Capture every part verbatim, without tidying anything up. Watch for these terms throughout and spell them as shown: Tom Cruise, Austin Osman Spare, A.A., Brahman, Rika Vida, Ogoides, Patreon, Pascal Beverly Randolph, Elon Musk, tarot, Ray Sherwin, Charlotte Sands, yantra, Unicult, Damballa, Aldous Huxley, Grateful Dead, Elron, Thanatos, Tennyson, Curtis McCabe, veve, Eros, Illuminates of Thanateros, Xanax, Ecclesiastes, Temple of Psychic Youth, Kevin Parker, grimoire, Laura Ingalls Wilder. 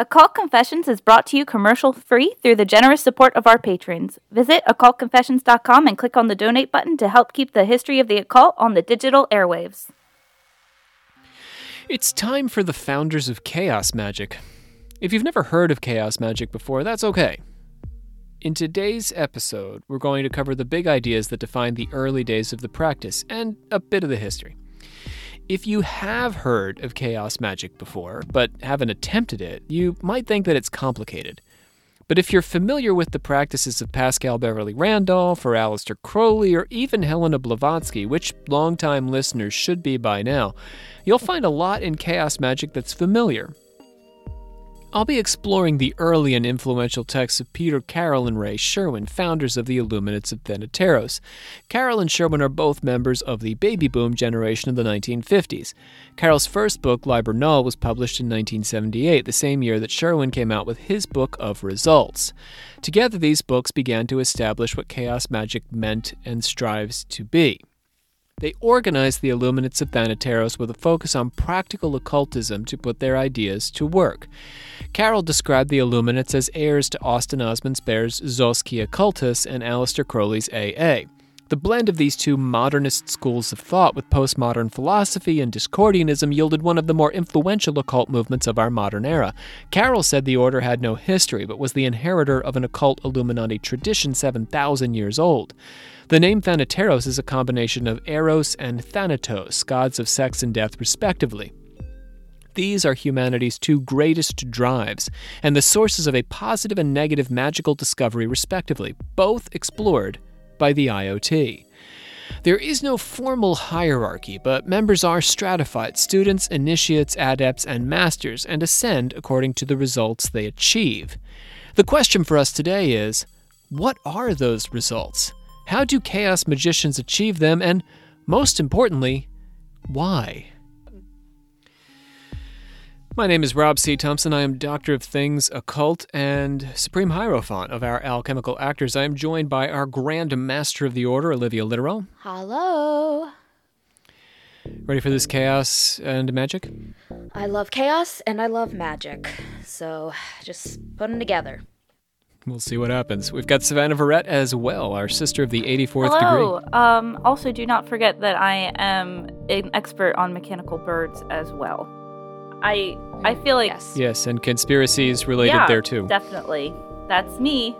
Occult Confessions is brought to you commercial-free through the generous support of our patrons. Visit occult confessions dot com and click on the donate button to help keep the history of the occult on the digital airwaves. It's time for the founders of Chaos Magic. If you've never heard of Chaos Magic before, that's okay. In today's episode, we're going to cover the big ideas that define the early days of the practice and a bit of the history. If you have heard of chaos magic before, but haven't attempted it, you might think that it's complicated. But if you're familiar with the practices of Pascal Beverly Randolph or Aleister Crowley or even Helena Blavatsky, which longtime listeners should be by now, you'll find a lot in chaos magic that's familiar. I'll be exploring the early and influential texts of Peter Carroll and Ray Sherwin, founders of the Illuminates of Thanateros. Carroll and Sherwin are both members of the baby boom generation of the nineteen fifties. Carroll's first book, Liber Null, was published in nineteen seventy-eight, the same year that Sherwin came out with his book of results. Together, these books began to establish what chaos magic meant and strives to be. They organized the Illuminates of Thanateros with a focus on practical occultism to put their ideas to work. Carroll described the Illuminates as heirs to Austin Osman Spare's Zos Kia Cultus and Aleister Crowley's A A. The blend of these two modernist schools of thought with postmodern philosophy and Discordianism yielded one of the more influential occult movements of our modern era. Carroll said the order had no history, but was the inheritor of an occult Illuminati tradition seven thousand years old. The name Thanateros is a combination of Eros and Thanatos, gods of sex and death respectively. These are humanity's two greatest drives, and the sources of a positive and negative magical discovery respectively, both explored by the I O T. There is no formal hierarchy, but members are stratified, students, initiates, adepts, and masters, and ascend according to the results they achieve. The question for us today is, what are those results? How do chaos magicians achieve them, and most importantly, why? My name is Rob C. Thompson. I am Doctor of Things Occult and Supreme Hierophant of our Alchemical Actors. I am joined by our Grand Master of the Order, Olivia Literal. Hello. Ready for this chaos and magic? I love chaos and I love magic. So just put them together. We'll see what happens. We've got Savannah Verrett as well, our sister of the eighty-fourth Hello. Degree. Um, also, do not forget that I am an expert on mechanical birds as well. I I feel like... Yes, yes and conspiracies related yeah, there too. Definitely. That's me.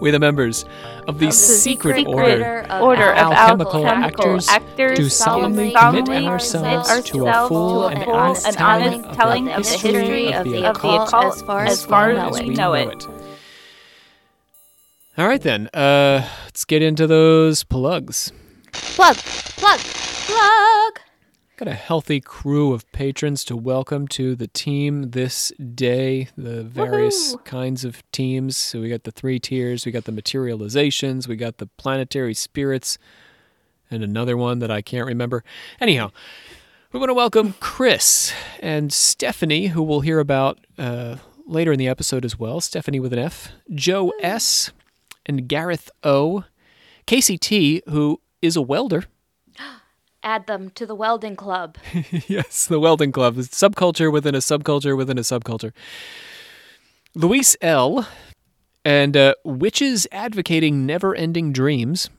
We're the members of the oh, secret, secret order, of order of alchemical, alchemical actors, actors do solemnly commit ourselves, ourselves to a full and, and honest, honest telling, of, telling of the history of the occult, occult as far as, far as, as we know it. it. All right then, uh, let's get into those plugs. Plug, plug, plug. Got a healthy crew of patrons to welcome to the team this day, the various Woohoo! Kinds of teams. So we got the three tiers, we got the materializations, we got the planetary spirits, and another one that I can't remember. Anyhow, we want to welcome Chris and Stephanie, who we'll hear about uh, later in the episode as well. Stephanie with an F, Joe S, and Gareth O, Casey T, who is a welder. Add them to the welding club. Yes, the welding club. Subculture within a subculture within a subculture. Luis L. and uh, Witches Advocating Never-Ending Dreams.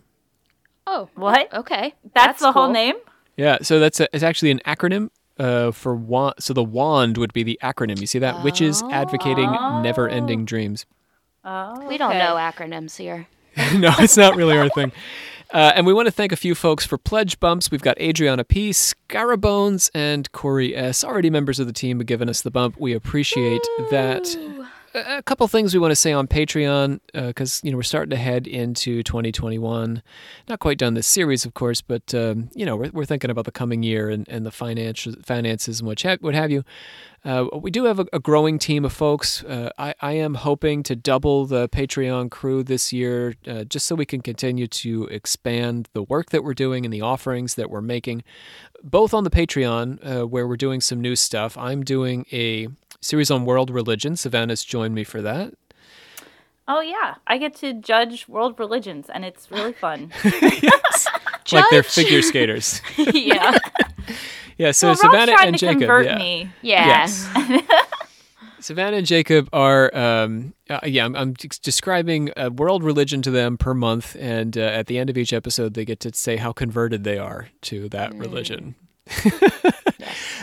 Oh, what? Okay. That's, that's the cool. whole name? Yeah, so that's a, it's actually an acronym uh, for wand. So the wand would be the acronym. You see that? Oh. Witches Advocating oh. Never-Ending Dreams. Oh, okay. We don't know acronyms here. No, it's not really our thing. Uh, and we want to thank a few folks for pledge bumps. We've got Adriana P., Scarabones, and Corey S., already members of the team, have given us the bump. We appreciate Ooh. That. A-, a couple things we want to say on Patreon, because, uh, you know, we're starting to head into twenty twenty-one. Not quite done this series, of course, but, um, you know, we're, we're thinking about the coming year and, and the financial finances and what, ha- what have you. Uh, we do have a, a growing team of folks. Uh, I, I am hoping to double the Patreon crew this year uh, just so we can continue to expand the work that we're doing and the offerings that we're making, both on the Patreon uh, where we're doing some new stuff. I'm doing a series on world religion. Savannah's joined me for that. Oh, yeah. I get to judge world religions, and it's really fun. Yes. Like they're figure skaters. Yeah. Yeah, so well, Savannah and to Jacob. Convert yeah. Me. Yeah. Yes. Savannah and Jacob are, um, uh, yeah, I'm, I'm describing a world religion to them per month, and uh, at the end of each episode, they get to say how converted they are to that mm. religion.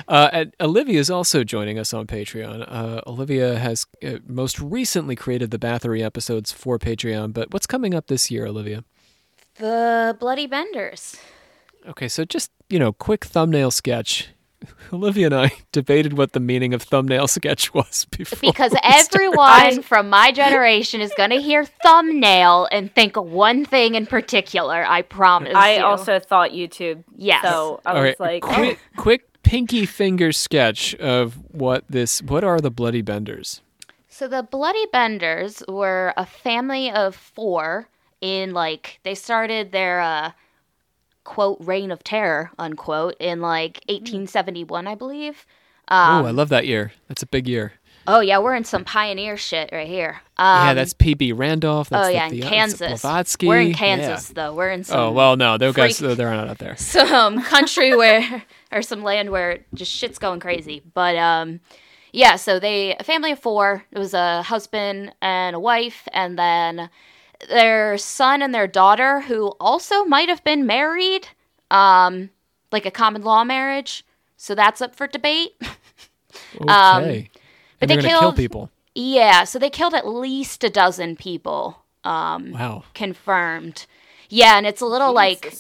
Uh, and Olivia is also joining us on Patreon. Uh, Olivia has uh, most recently created the Bathory episodes for Patreon, but what's coming up this year, Olivia? The Bloody Benders. Okay, so just, you know, quick thumbnail sketch. Olivia and I debated what the meaning of thumbnail sketch was before. Because everyone from my generation is going to hear thumbnail and think of one thing in particular, I promise I you. also thought YouTube. Yes. So I All was right. like... Quick, oh. quick pinky finger sketch of what this... What are the Bloody Benders? So the Bloody Benders were a family of four in, like... They started their... Uh, quote, reign of terror, unquote, in like eighteen seventy-one, I believe. Um, oh, I love that year. That's a big year. Oh, yeah, we're in some pioneer shit right here. Um, yeah, that's P B Randolph. That's oh, yeah, the, in Kansas. Blavatsky. We're in Kansas, yeah. though. We're in some... Oh, well, no, those guys, they're not out there. Some country where, or some land where just shit's going crazy. But, um, yeah, so they, a family of four, it was a husband and a wife, and then... their son and their daughter, who also might have been married, um, like a common law marriage. So that's up for debate. Okay. Um, but they killed kill people. Yeah, so they killed at least a dozen people. Um, wow. Confirmed. Yeah, and it's a little Jesus. like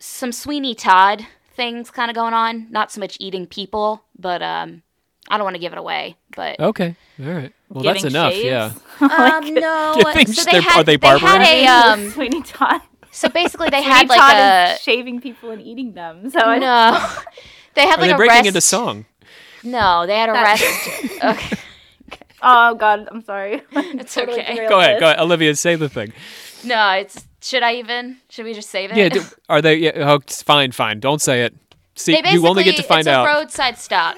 some Sweeney Todd things kind of going on. Not so much eating people, but um, I don't want to give it away. But okay, all right. Well, that's enough, shades? yeah. Um, no. So they had, are they barbering? They had a, um, Sweeney Todd. So basically they had like Todd a... is shaving people and eating them. So I No. They had like a rest... Are they breaking into song? No, they had a rest... okay. Oh, God, I'm sorry. It's totally okay. Go ahead, go ahead. Olivia, say the thing. No, it's... Should I even... Should we just save it? Yeah, do, are they... Yeah, oh, fine, fine. Don't say it. See, you only get to find out. It's a roadside stop.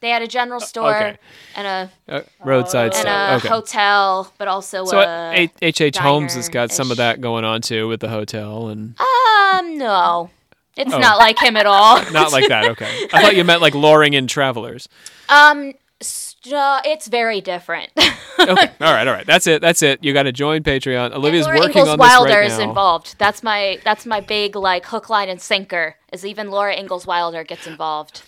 They had a general store uh, okay. and a uh, roadside and a okay. hotel, but also so a H. H. Holmes has got some of that going on too with the hotel and. Um no, it's oh. not like him at all. Not like that. Okay, I thought you meant like luring in travelers. Um, st- it's very different. Okay, all right, all right. That's it. That's it. You got to join Patreon. Olivia's working Ingalls on this Wilder right now. Laura Ingalls Wilder is involved. That's my that's my big like hook, line, and sinker. Is even Laura Ingalls Wilder gets involved.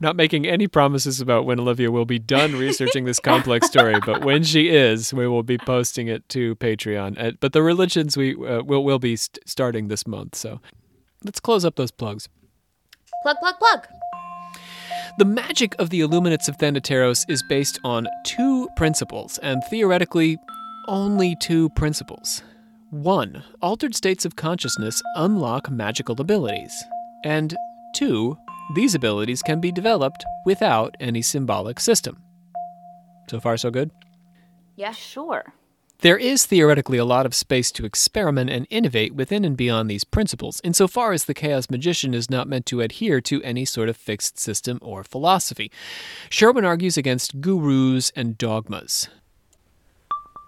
Not making any promises about when Olivia will be done researching this complex story, but when she is, we will be posting it to Patreon. Uh, but the religions we uh, will will be st- starting this month, so let's close up those plugs. Plug, plug, plug. The magic of the Illuminates of Thanateros is based on two principles, and theoretically, only two principles. One, altered states of consciousness unlock magical abilities, and two, these abilities can be developed without any symbolic system. So far, so good? Yeah, sure. There is theoretically a lot of space to experiment and innovate within and beyond these principles, insofar as the Chaos Magician is not meant to adhere to any sort of fixed system or philosophy. Sherwin argues against gurus and dogmas.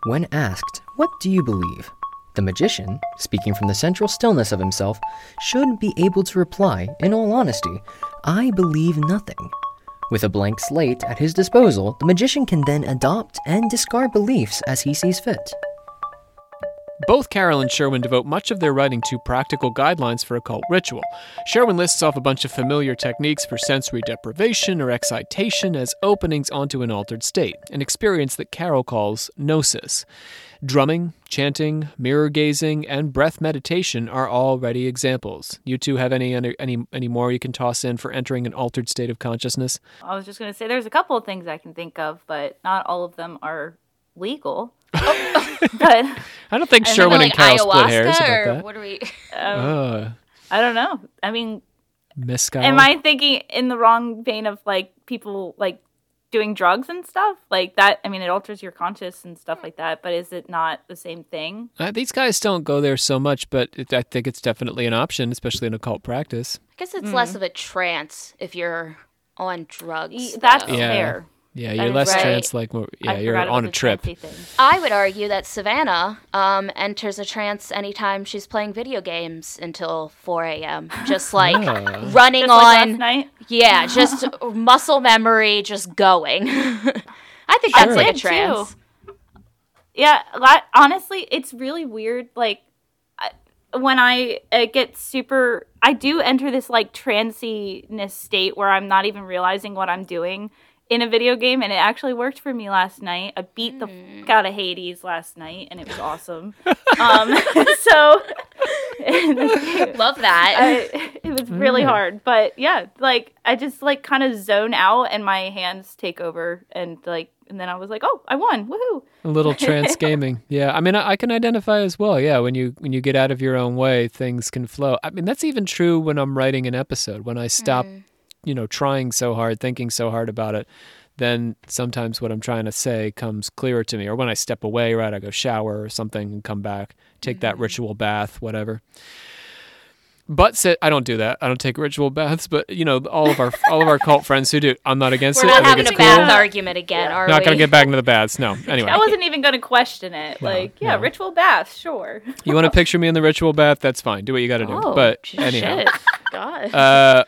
When asked, "What do you believe?" the magician, speaking from the central stillness of himself, should be able to reply, in all honesty, "I believe nothing." With a blank slate at his disposal, the magician can then adopt and discard beliefs as he sees fit. Both Carroll and Sherwin devote much of their writing to practical guidelines for occult ritual. Sherwin lists off a bunch of familiar techniques for sensory deprivation or excitation as openings onto an altered state, an experience that Carroll calls gnosis. Drumming, chanting, mirror gazing, and breath meditation are already examples. You two have any any any more you can toss in for entering an altered state of consciousness? I was just going to say there's a couple of things I can think of, but not all of them are legal. Oh, but I don't think Sherwin and Carroll split hairs about that. What are we? Um, uh, I don't know. I mean, mescal. Am I thinking in the wrong vein of like people like? doing drugs and stuff like that? I mean, it alters your conscience and stuff like that, but is it not the same thing? Uh, these guys don't go there so much, but it, I think it's definitely an option, especially in occult practice. I guess it's mm. less of a trance if you're on drugs. E- that's yeah. fair. Yeah, you're less right. trance like more, yeah, you're on a trip. I would argue that Savannah um, enters a trance anytime she's playing video games until four a.m. Just like yeah. running just on. Like last night? Yeah, just muscle memory, just going. I think that's sure. like a trance. Too. Yeah, lot, honestly, it's really weird. Like I, when I uh, get super, I do enter this like tranciness state where I'm not even realizing what I'm doing in a video game, and it actually worked for me last night. I beat the mm. f- out of Hades last night, and it was awesome. um, so, love that. I, it was really mm. hard, but yeah, like I just like kind of zone out, and my hands take over, and like, and then I was like, oh, I won! Woohoo! A little trance gaming, yeah. I mean, I, I can identify as well. Yeah, when you when you get out of your own way, things can flow. I mean, that's even true when I'm writing an episode. When I stop. Mm. you know, trying so hard, thinking so hard about it, then sometimes what I'm trying to say comes clearer to me. Or when I step away, right, I go shower or something and come back, take mm-hmm. that ritual bath, whatever. But sit, I don't do that. I don't take ritual baths, but, you know, all of our all of our cult friends who do, I'm not against We're it. We're not having a cool. bath argument again, yeah. are not we? Not going to get back into the baths, no. Anyway. I wasn't even going to question it. No, like, yeah, no. Ritual bath, sure. You want to picture me in the ritual bath? That's fine. Do what you got to do. Oh, but anyhow. Shit. God. Uh...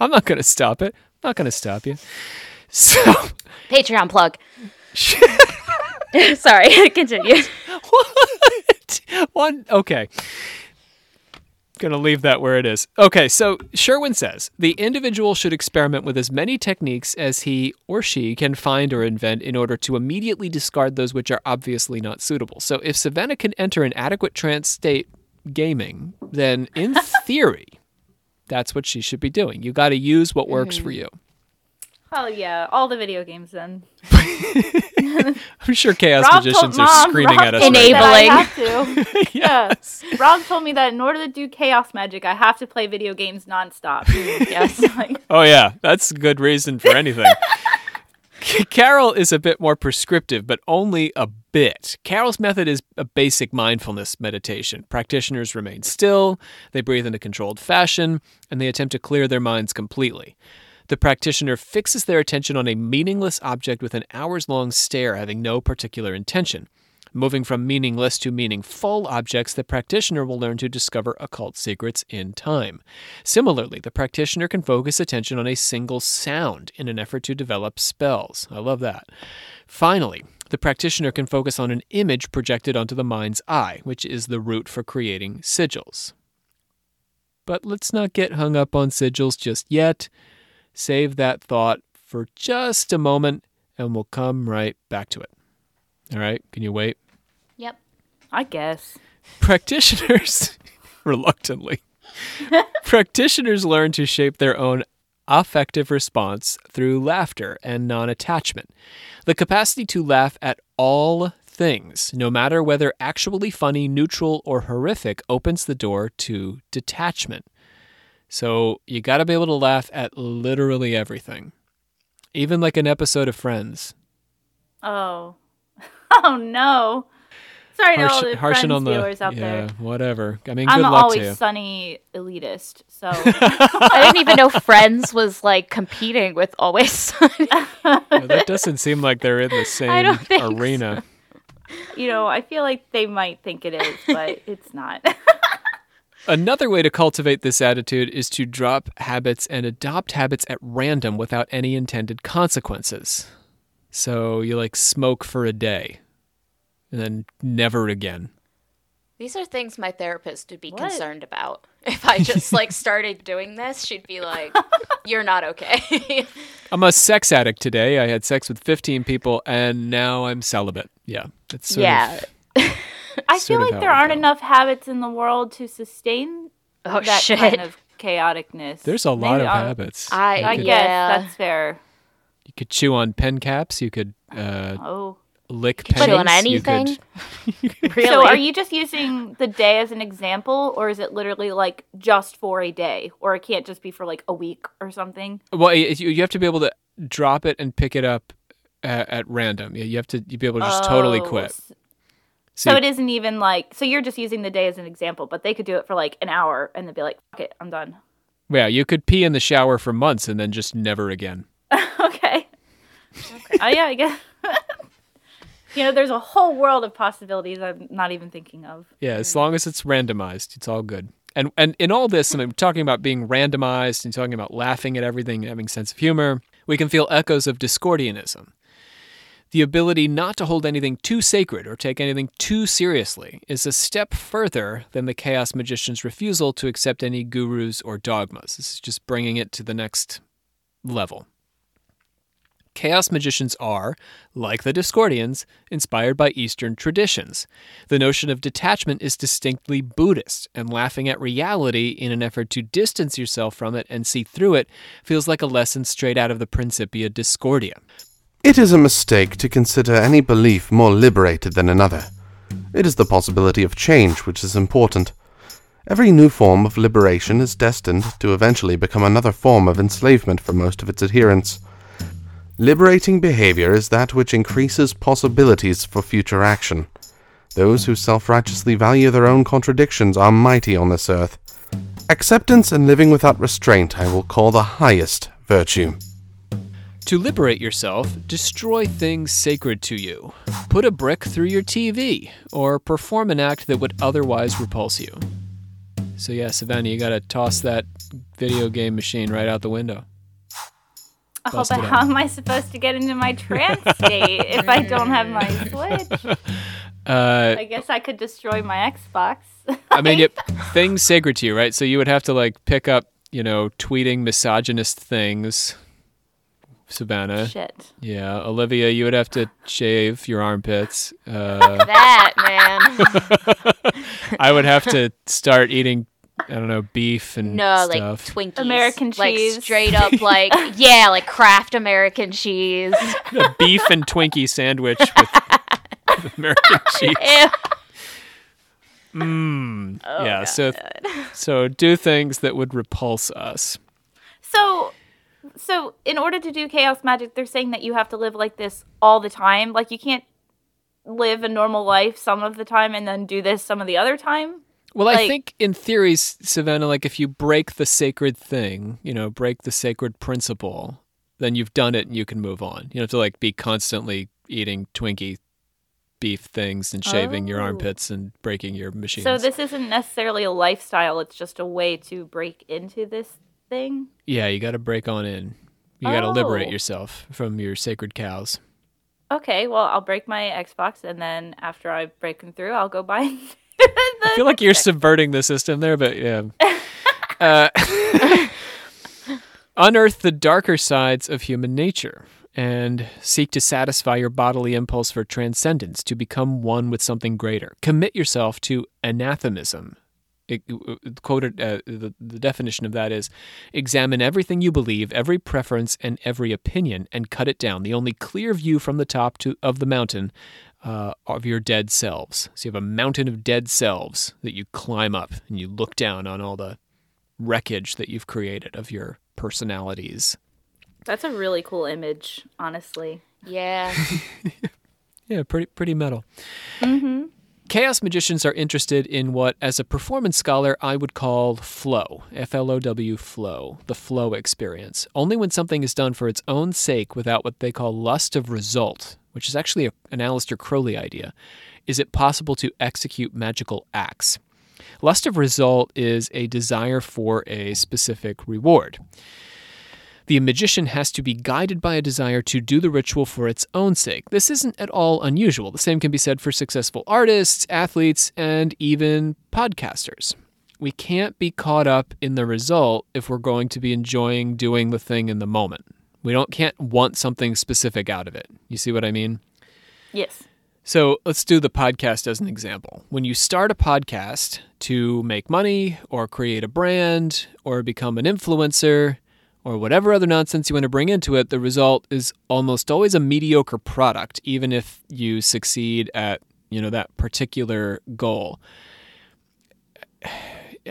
I'm not going to stop it. I'm not going to stop you. So Patreon plug. Sorry, continue. What? One, okay. Going to leave that where it is. Okay, so Sherwin says, the individual should experiment with as many techniques as he or she can find or invent in order to immediately discard those which are obviously not suitable. So if Savannah can enter an adequate trance state gaming, then in theory... that's what she should be doing. You got to use what works mm-hmm. for you. Oh, yeah. All the video games, then. I'm sure chaos Rob magicians told, are Mom, screaming Rob at us. Enabling. Right now. I have to. yes. Yeah. Rob told me that in order to do chaos magic, I have to play video games nonstop. yes. Like... Oh, yeah. That's a good reason for anything. Carroll is a bit more prescriptive, but only a bit. Carroll's method is a basic mindfulness meditation. Practitioners remain still, they breathe in a controlled fashion, and they attempt to clear their minds completely. The practitioner fixes their attention on a meaningless object with an hours-long stare having no particular intention. Moving from meaningless to meaningful objects, the practitioner will learn to discover occult secrets in time. Similarly, the practitioner can focus attention on a single sound in an effort to develop spells. I love that. Finally, the practitioner can focus on an image projected onto the mind's eye, which is the root for creating sigils. But let's not get hung up on sigils just yet. Save that thought for just a moment, and we'll come right back to it. All right, can you wait? Yep, I guess. Practitioners, reluctantly, practitioners learn to shape their own affective response through laughter and non-attachment. The capacity to laugh at all things, no matter whether actually funny, neutral, or horrific, opens the door to detachment. So you got to be able to laugh at literally everything, even like an episode of Friends. Oh. Oh, no. Sorry Harsh, to all the Friends on the, viewers out yeah, there. Whatever. I mean, I'm good luck always to you. Sunny elitist, so. I didn't even know Friends was, like, competing with Always Sunny. No, that doesn't seem like they're in the same arena. So. You know, I feel like they might think it is, but it's not. Another way to cultivate this attitude is to drop habits and adopt habits at random without any intended consequences. So you, like, smoke for a day. And then never again. These are things my therapist would be what? concerned about. If I just like started doing this, she'd be like, you're not okay. I'm a sex addict today. I had sex with fifteen people and now I'm celibate. Yeah. It's sort yeah. of, I feel like there aren't go. enough habits in the world to sustain oh, that shit. kind of chaoticness. There's a lot Maybe of I'm, habits. I, I guess yeah. that's fair. You could chew on pen caps. You could... Uh, oh. Lick pens. Put on anything. You could... really? So, are you just using the day as an example, or is it literally like just for a day, or it can't just be for like a week or something? Well, you have to be able to drop it and pick it up at, at random. You have to you be able to just oh, totally quit. So, so it isn't even like so. You're just using the day as an example, but they could do it for like an hour and they'd be like, "Fuck it, I'm done." Yeah, you could pee in the shower for months and then just never again. Okay. Okay. Oh, yeah, I guess. You know, there's a whole world of possibilities I'm not even thinking of. Yeah, as long as it's randomized, it's all good. And and in all this, and I'm talking about being randomized and talking about laughing at everything and having a sense of humor, we can feel echoes of Discordianism. The ability not to hold anything too sacred or take anything too seriously is a step further than the chaos magician's refusal to accept any gurus or dogmas. This is just bringing it to the next level. Chaos magicians are, like the Discordians, inspired by Eastern traditions. The notion of detachment is distinctly Buddhist, and laughing at reality in an effort to distance yourself from it and see through it feels like a lesson straight out of the Principia Discordia. It is a mistake to consider any belief more liberated than another. It is the possibility of change which is important. Every new form of liberation is destined to eventually become another form of enslavement for most of its adherents. Liberating behavior is that which increases possibilities for future action. Those who self-righteously value their own contradictions are mighty on this earth. Acceptance and living without restraint I will call the highest virtue. To liberate yourself, destroy things sacred to you. Put a brick through your T V, or perform an act that would otherwise repulse you. So yeah, Savannah, you gotta toss that video game machine right out the window. Oh, Bust but how am I supposed to get into my trance state if I don't have my Switch? Uh, I guess I could destroy my Xbox. I mean, yep, things sacred to you, right? So you would have to, like, pick up, you know, tweeting misogynist things. Savannah. Shit. Yeah, Olivia, you would have to shave your armpits. Uh, that, man. I would have to start eating, I don't know, beef and no, stuff. No, like Twinkies. American cheese. Like straight up, like, yeah, like Kraft American cheese. The beef and Twinkie sandwich with American cheese. Ew. Mmm. Oh, yeah, God. so so do things that would repulse us. So... So, in order to do chaos magic, they're saying that you have to live like this all the time. Like, you can't live a normal life some of the time and then do this some of the other time. Well, like, I think in theory, Savannah, like, if you break the sacred thing, you know, break the sacred principle, then you've done it and you can move on. You don't have to, like, be constantly eating Twinkie beef things and shaving oh. your armpits and breaking your machines. So, this isn't necessarily a lifestyle. It's just a way to break into this thing? Yeah, you got to break on in. You oh. got to liberate yourself from your sacred cows. Okay, well, I'll break my Xbox, and then after I break them through, I'll go buy the I feel like you're subverting the system there, but yeah. uh, unearth the darker sides of human nature and seek to satisfy your bodily impulse for transcendence, to become one with something greater. Commit yourself to anathemism. It, it quoted, uh, the, the definition of that is, examine everything you believe, every preference, and every opinion, and cut it down. The only clear view from the top to, of the mountain uh, of your dead selves. So you have a mountain of dead selves that you climb up, and you look down on all the wreckage that you've created of your personalities. That's a really cool image, honestly. Yeah. yeah, pretty, pretty metal. Mm-hmm. Chaos magicians are interested in what, as a performance scholar, I would call flow, F L O W, flow, the flow experience. Only when something is done for its own sake, without what they call lust of result, which is actually an Aleister Crowley idea, is it possible to execute magical acts. Lust of result is a desire for a specific reward. The magician has to be guided by a desire to do the ritual for its own sake. This isn't at all unusual. The same can be said for successful artists, athletes, and even podcasters. We can't be caught up in the result if we're going to be enjoying doing the thing in the moment. We don't can't want something specific out of it. You see what I mean? Yes. So let's do the podcast as an example. When you start a podcast to make money or create a brand or become an influencer, or whatever other nonsense you want to bring into it, the result is almost always a mediocre product, even if you succeed at, you know, that particular goal.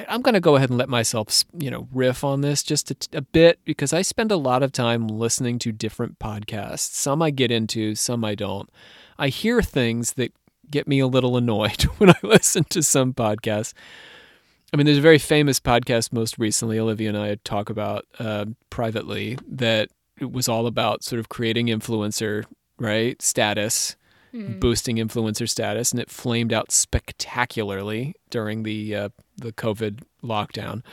I'm going to go ahead and let myself, you know, riff on this just a, a bit, because I spend a lot of time listening to different podcasts. Some I get into, some I don't. I hear things that get me a little annoyed when I listen to some podcasts. I mean, there's a very famous podcast most recently Olivia and I talk about uh, privately that it was all about sort of creating influencer, right, status, mm. boosting influencer status, and it flamed out spectacularly during the uh, the COVID lockdown.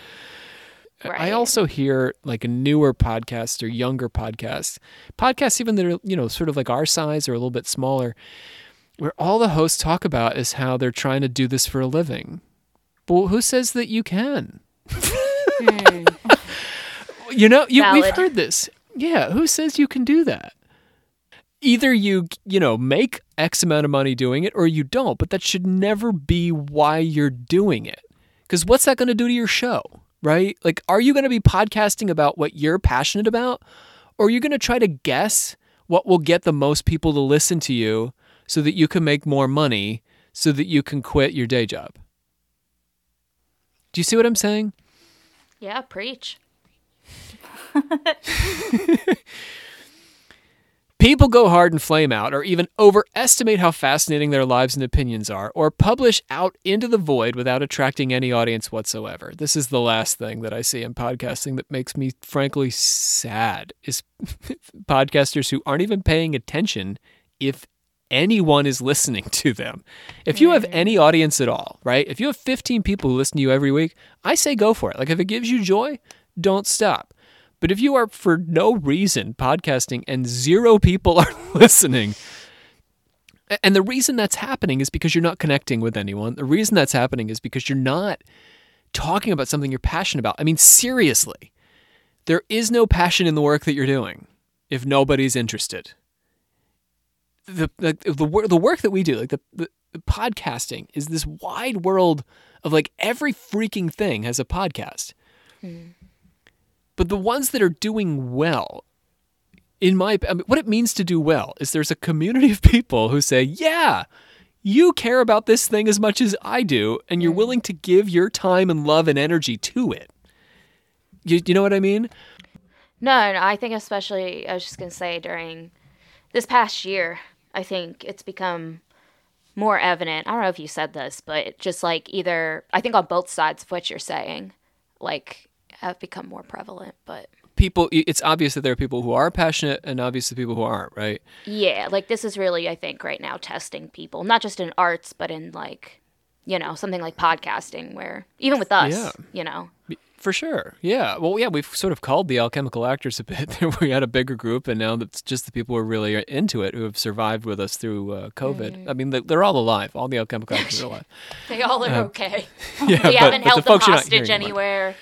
Right. I also hear like newer podcasts or younger podcasts, podcasts even that are, you know, sort of like our size or a little bit smaller, where all the hosts talk about is how they're trying to do this for a living. But who says that you can? Mm. You know, you, we've heard this. Yeah, who says you can do that? Either you, you know, make X amount of money doing it or you don't, but that should never be why you're doing it. Because what's that going to do to your show, right? Like, are you going to be podcasting about what you're passionate about? Or are you going to try to guess what will get the most people to listen to you so that you can make more money so that you can quit your day job? Do you see what I'm saying? Yeah, preach. People go hard and flame out, or even overestimate how fascinating their lives and opinions are, or publish out into the void without attracting any audience whatsoever. This is the last thing that I see in podcasting that makes me frankly sad, is podcasters who aren't even paying attention if anyone is listening to them. If you have any audience at all, right? If you have fifteen people who listen to you every week, I say go for it. Like, if it gives you joy, don't stop. But if you are for no reason podcasting and zero people are listening, and the reason that's happening is because you're not connecting with anyone. The reason that's happening is because you're not talking about something you're passionate about. I mean, seriously, there is no passion in the work that you're doing if nobody's interested. The the the, the work that we do, like the, the, the podcasting, is this wide world of like every freaking thing has a podcast. Mm. But the ones that are doing well, in my, I mean, what it means to do well is there's a community of people who say, yeah, you care about this thing as much as I do, and you're willing to give your time and love and energy to it. You, you know what I mean? No, no, I think especially, I was just going to say, during this past year, I think it's become more evident. I don't know if you said this, but just like either, I think on both sides of what you're saying, like, have become more prevalent, but people, it's obvious that there are people who are passionate and obviously people who aren't, right? Yeah, like this is really, I think, right now testing people, not just in arts, but in like, you know, something like podcasting, where even with us, yeah. you know. For sure, yeah. Well, yeah, we've sort of called the Alchemical Actors a bit. We had a bigger group, and now that's just the people who are really into it, who have survived with us through uh, COVID. Mm-hmm. I mean, they're all alive. All the Alchemical Actors are alive. They all are uh, okay. Yeah, we but, haven't but held the them hostage anywhere. Anymore.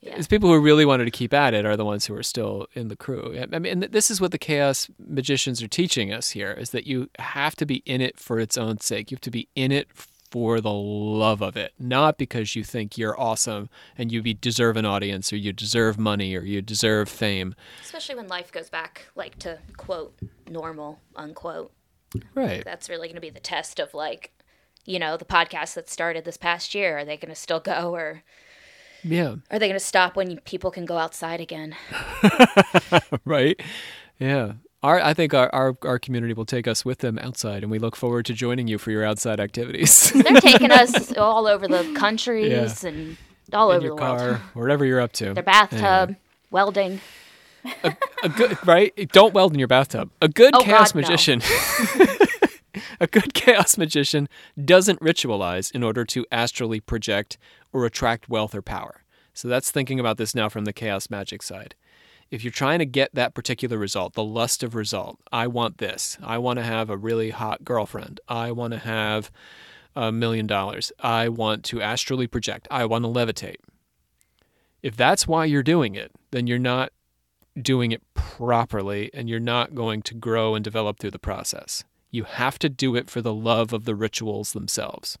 Yeah. It's people who really wanted to keep at it are the ones who are still in the crew. I mean, and this is what the chaos magicians are teaching us here, is that you have to be in it for its own sake. You have to be in it for the love of it, not because you think you're awesome and you deserve an audience or you deserve money or you deserve fame. Especially when life goes back, like, to quote, normal, unquote. Right. Like, that's really going to be the test of, like, you know, the podcast that started this past year. Are they going to still go, or... Yeah. Are they going to stop when you, people can go outside again? Right. Yeah. Our, I think our, our, our community will take us with them outside, and we look forward to joining you for your outside activities. They're taking us all over the countries yeah. and all In over your the car, world. Wherever you're up to. Their bathtub, yeah. welding. A, a good, right? Don't weld in your bathtub. A good oh, chaos God, magician. No. A good chaos magician doesn't ritualize in order to astrally project or attract wealth or power. So that's thinking about this now from the chaos magic side. If you're trying to get that particular result, the lust of result, I want this. I want to have a really hot girlfriend. I want to have a million dollars. I want to astrally project. I want to levitate. If that's why you're doing it, then you're not doing it properly, and you're not going to grow and develop through the process. You have to do it for the love of the rituals themselves.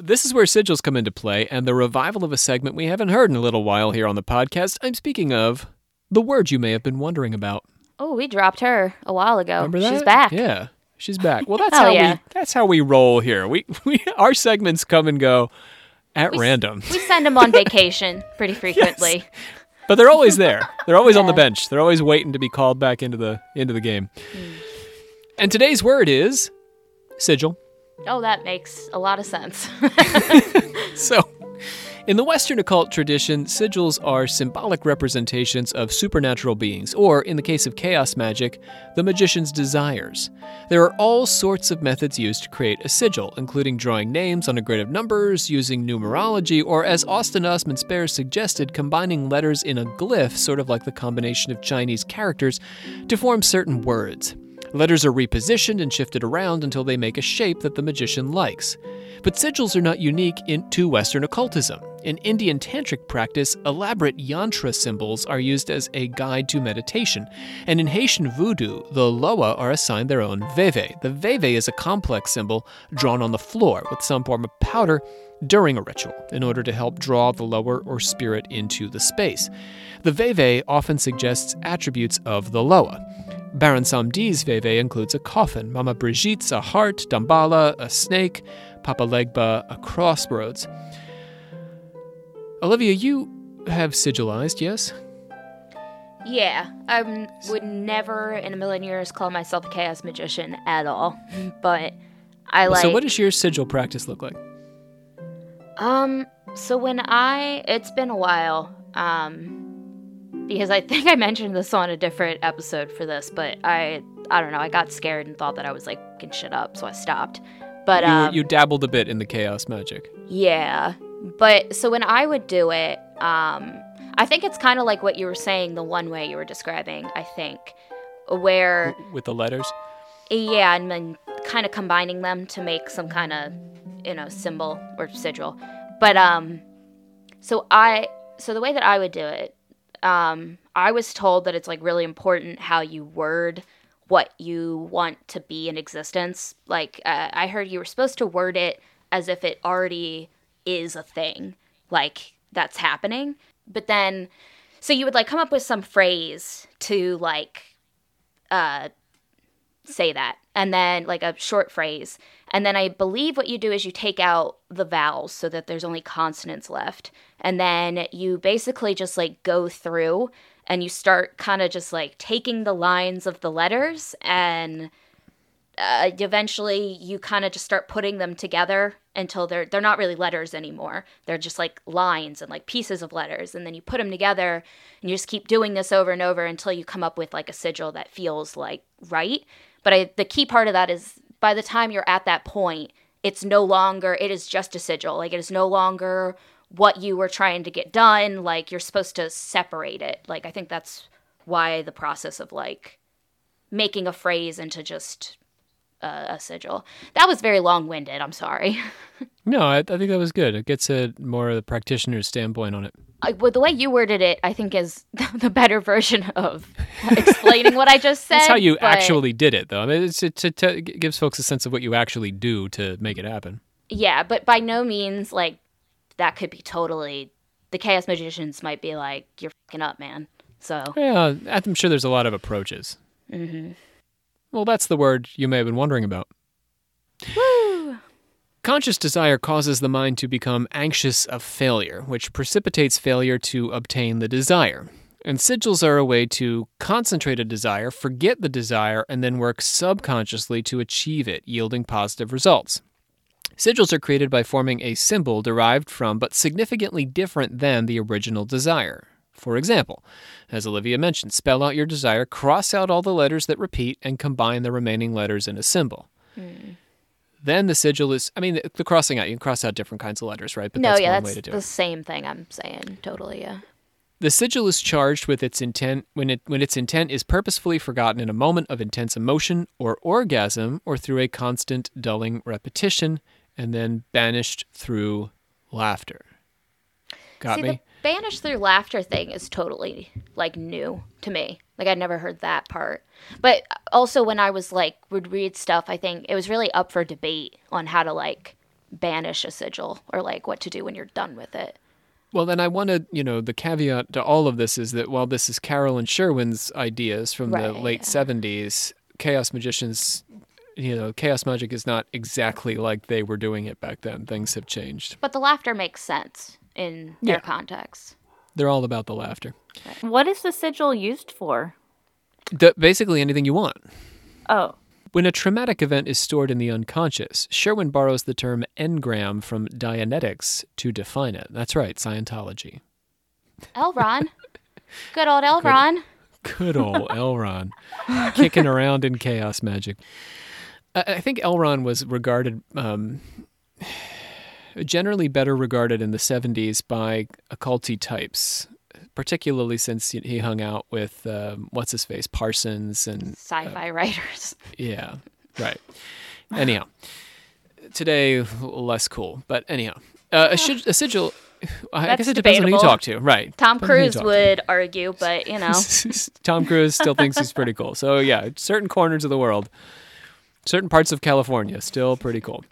This is where sigils come into play, and the revival of a segment we haven't heard in a little while here on the podcast. I'm speaking of the word you may have been wondering about. Oh, we dropped her a while ago. Remember that? She's back. Yeah, she's back. Well, that's oh, how yeah. we that's how we roll here. We we our segments come and go at we, random. We send them on vacation pretty frequently. Yes. But they're always there. They're always yeah. on the bench. They're always waiting to be called back into the into the game. Mm. And today's word is sigil. Oh, that makes a lot of sense. So In the Western occult tradition, sigils are symbolic representations of supernatural beings, or, in the case of chaos magic, the magician's desires. There are all sorts of methods used to create a sigil, including drawing names on a grid of numbers, using numerology, or, as Austin Osman Spare suggested, combining letters in a glyph, sort of like the combination of Chinese characters, to form certain words. Letters are repositioned and shifted around until they make a shape that the magician likes. But sigils are not unique in, to Western occultism. In Indian tantric practice, elaborate yantra symbols are used as a guide to meditation, and in Haitian voodoo, the loa are assigned their own veve. The veve is a complex symbol drawn on the floor with some form of powder during a ritual in order to help draw the lower or spirit into the space. The veve often suggests attributes of the loa. Baron Samdi's veve includes a coffin, Mama Brigitte's a heart, Damballa a snake, Papa Legba a crossroads. Olivia, you have sigilized, yes? Yeah, I um, would never in a million years call myself a chaos magician at all, but I like... So what does your sigil practice look like? Um, so when I... It's been a while, um... because I think I mentioned this on a different episode for this, but I I don't know, I got scared and thought that I was like fucking shit up, so I stopped. But you, um, you dabbled a bit in the chaos magic. Yeah. But so when I would do it, um, I think it's kind of like what you were saying, the one way you were describing, I think, where... With the letters? Yeah, and then kind of combining them to make some kind of, you know, symbol or sigil. But um, so I... So the way that I would do it, Um, I was told that it's, like, really important how you word what you want to be in existence. Like, uh, I heard you were supposed to word it as if it already is a thing, like, that's happening. But then, so you would, like, come up with some phrase to, like, uh, say that. And then, like, a short phrase. And then I believe what you do is you take out the vowels so that there's only consonants left. And then you basically just, like, go through and you start kind of just, like, taking the lines of the letters. And uh, eventually you kind of just start putting them together until they're they're not really letters anymore. They're just, like, lines and, like, pieces of letters. And then you put them together and you just keep doing this over and over until you come up with, like, a sigil that feels, like, right. But I, the key part of that is... by the time you're at that point, it's no longer, it is just a sigil. Like, it is no longer what you were trying to get done. Like, you're supposed to separate it. Like, I think that's why the process of, like, making a phrase into just uh, a sigil. That was very long-winded. I'm sorry. No, I, I think that was good. It gets a more of the practitioner's standpoint on it. I, well, the way you worded it, I think, is the better version of explaining what I just said. That's how you but... actually did it, though. I mean, it's, it, it, it gives folks a sense of what you actually do to make it happen. Yeah, but by no means, like, that could be totally... The chaos magicians might be like, you're fucking up, man. So yeah, I'm sure there's a lot of approaches. Mm-hmm. Well, that's the word you may have been wondering about. Woo! Conscious desire causes the mind to become anxious of failure, which precipitates failure to obtain the desire. And sigils are a way to concentrate a desire, forget the desire, and then work subconsciously to achieve it, yielding positive results. Sigils are created by forming a symbol derived from but significantly different than the original desire. For example, as Olivia mentioned, spell out your desire, cross out all the letters that repeat, and combine the remaining letters in a symbol. Mm. Then the sigil is, I mean, the crossing out, you can cross out different kinds of letters, right? But no, that's yeah, one that's way to do it. No, yeah, that's the same thing I'm saying. Totally, yeah. The sigil is charged with its intent when it when its intent is purposefully forgotten in a moment of intense emotion or orgasm or through a constant dulling repetition and then banished through laughter. Got See, me? The banished through laughter thing is totally, like, new to me. Like, I'd never heard that part. But also when I was, like, would read stuff, I think it was really up for debate on how to, like, banish a sigil or, like, what to do when you're done with it. Well, then I wanted, you know, the caveat to all of this is that while this is Carroll and Sherwin's ideas from right. the late seventies, chaos magicians, you know, chaos magic is not exactly like they were doing it back then. Things have changed. But the laughter makes sense in their yeah. context. They're all about the laughter. What is the sigil used for? The, basically anything you want. Oh. When a traumatic event is stored in the unconscious, Sherwin borrows the term engram from Dianetics to define it. That's right, Scientology. Elron. Good old Elron. Good, good old Elron. Kicking around in Chaos Magic. I, I think Elron was regarded... Um, generally better regarded in the seventies by occulty types, particularly since he hung out with, um, what's his face, Parsons and... Sci-fi uh, writers. Yeah, right. Anyhow, today, less cool. But anyhow, uh, a, sig- a sigil, I That's guess it depends debatable. on who you talk to. Right. Tom Cruise would to. argue, but, you know. Tom Cruise still thinks he's pretty cool. So, yeah, certain corners of the world, certain parts of California, still pretty cool.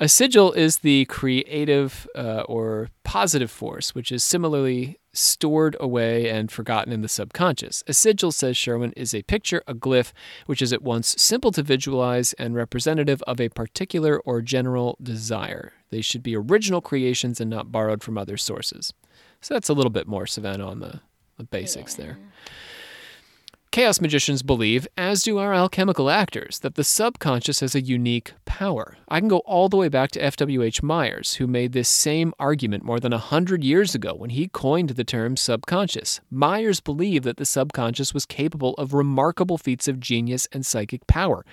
A sigil is the creative uh, or positive force, which is similarly stored away and forgotten in the subconscious. A sigil, says Sherwin, is a picture, a glyph, which is at once simple to visualize and representative of a particular or general desire. They should be original creations and not borrowed from other sources. So that's a little bit more, Savannah, on the, the basics yeah. there. Chaos magicians believe, as do our alchemical actors, that the subconscious has a unique power. I can go all the way back to F W H Myers, who made this same argument more than one hundred years ago when he coined the term subconscious. Myers believed that the subconscious was capable of remarkable feats of genius and psychic power,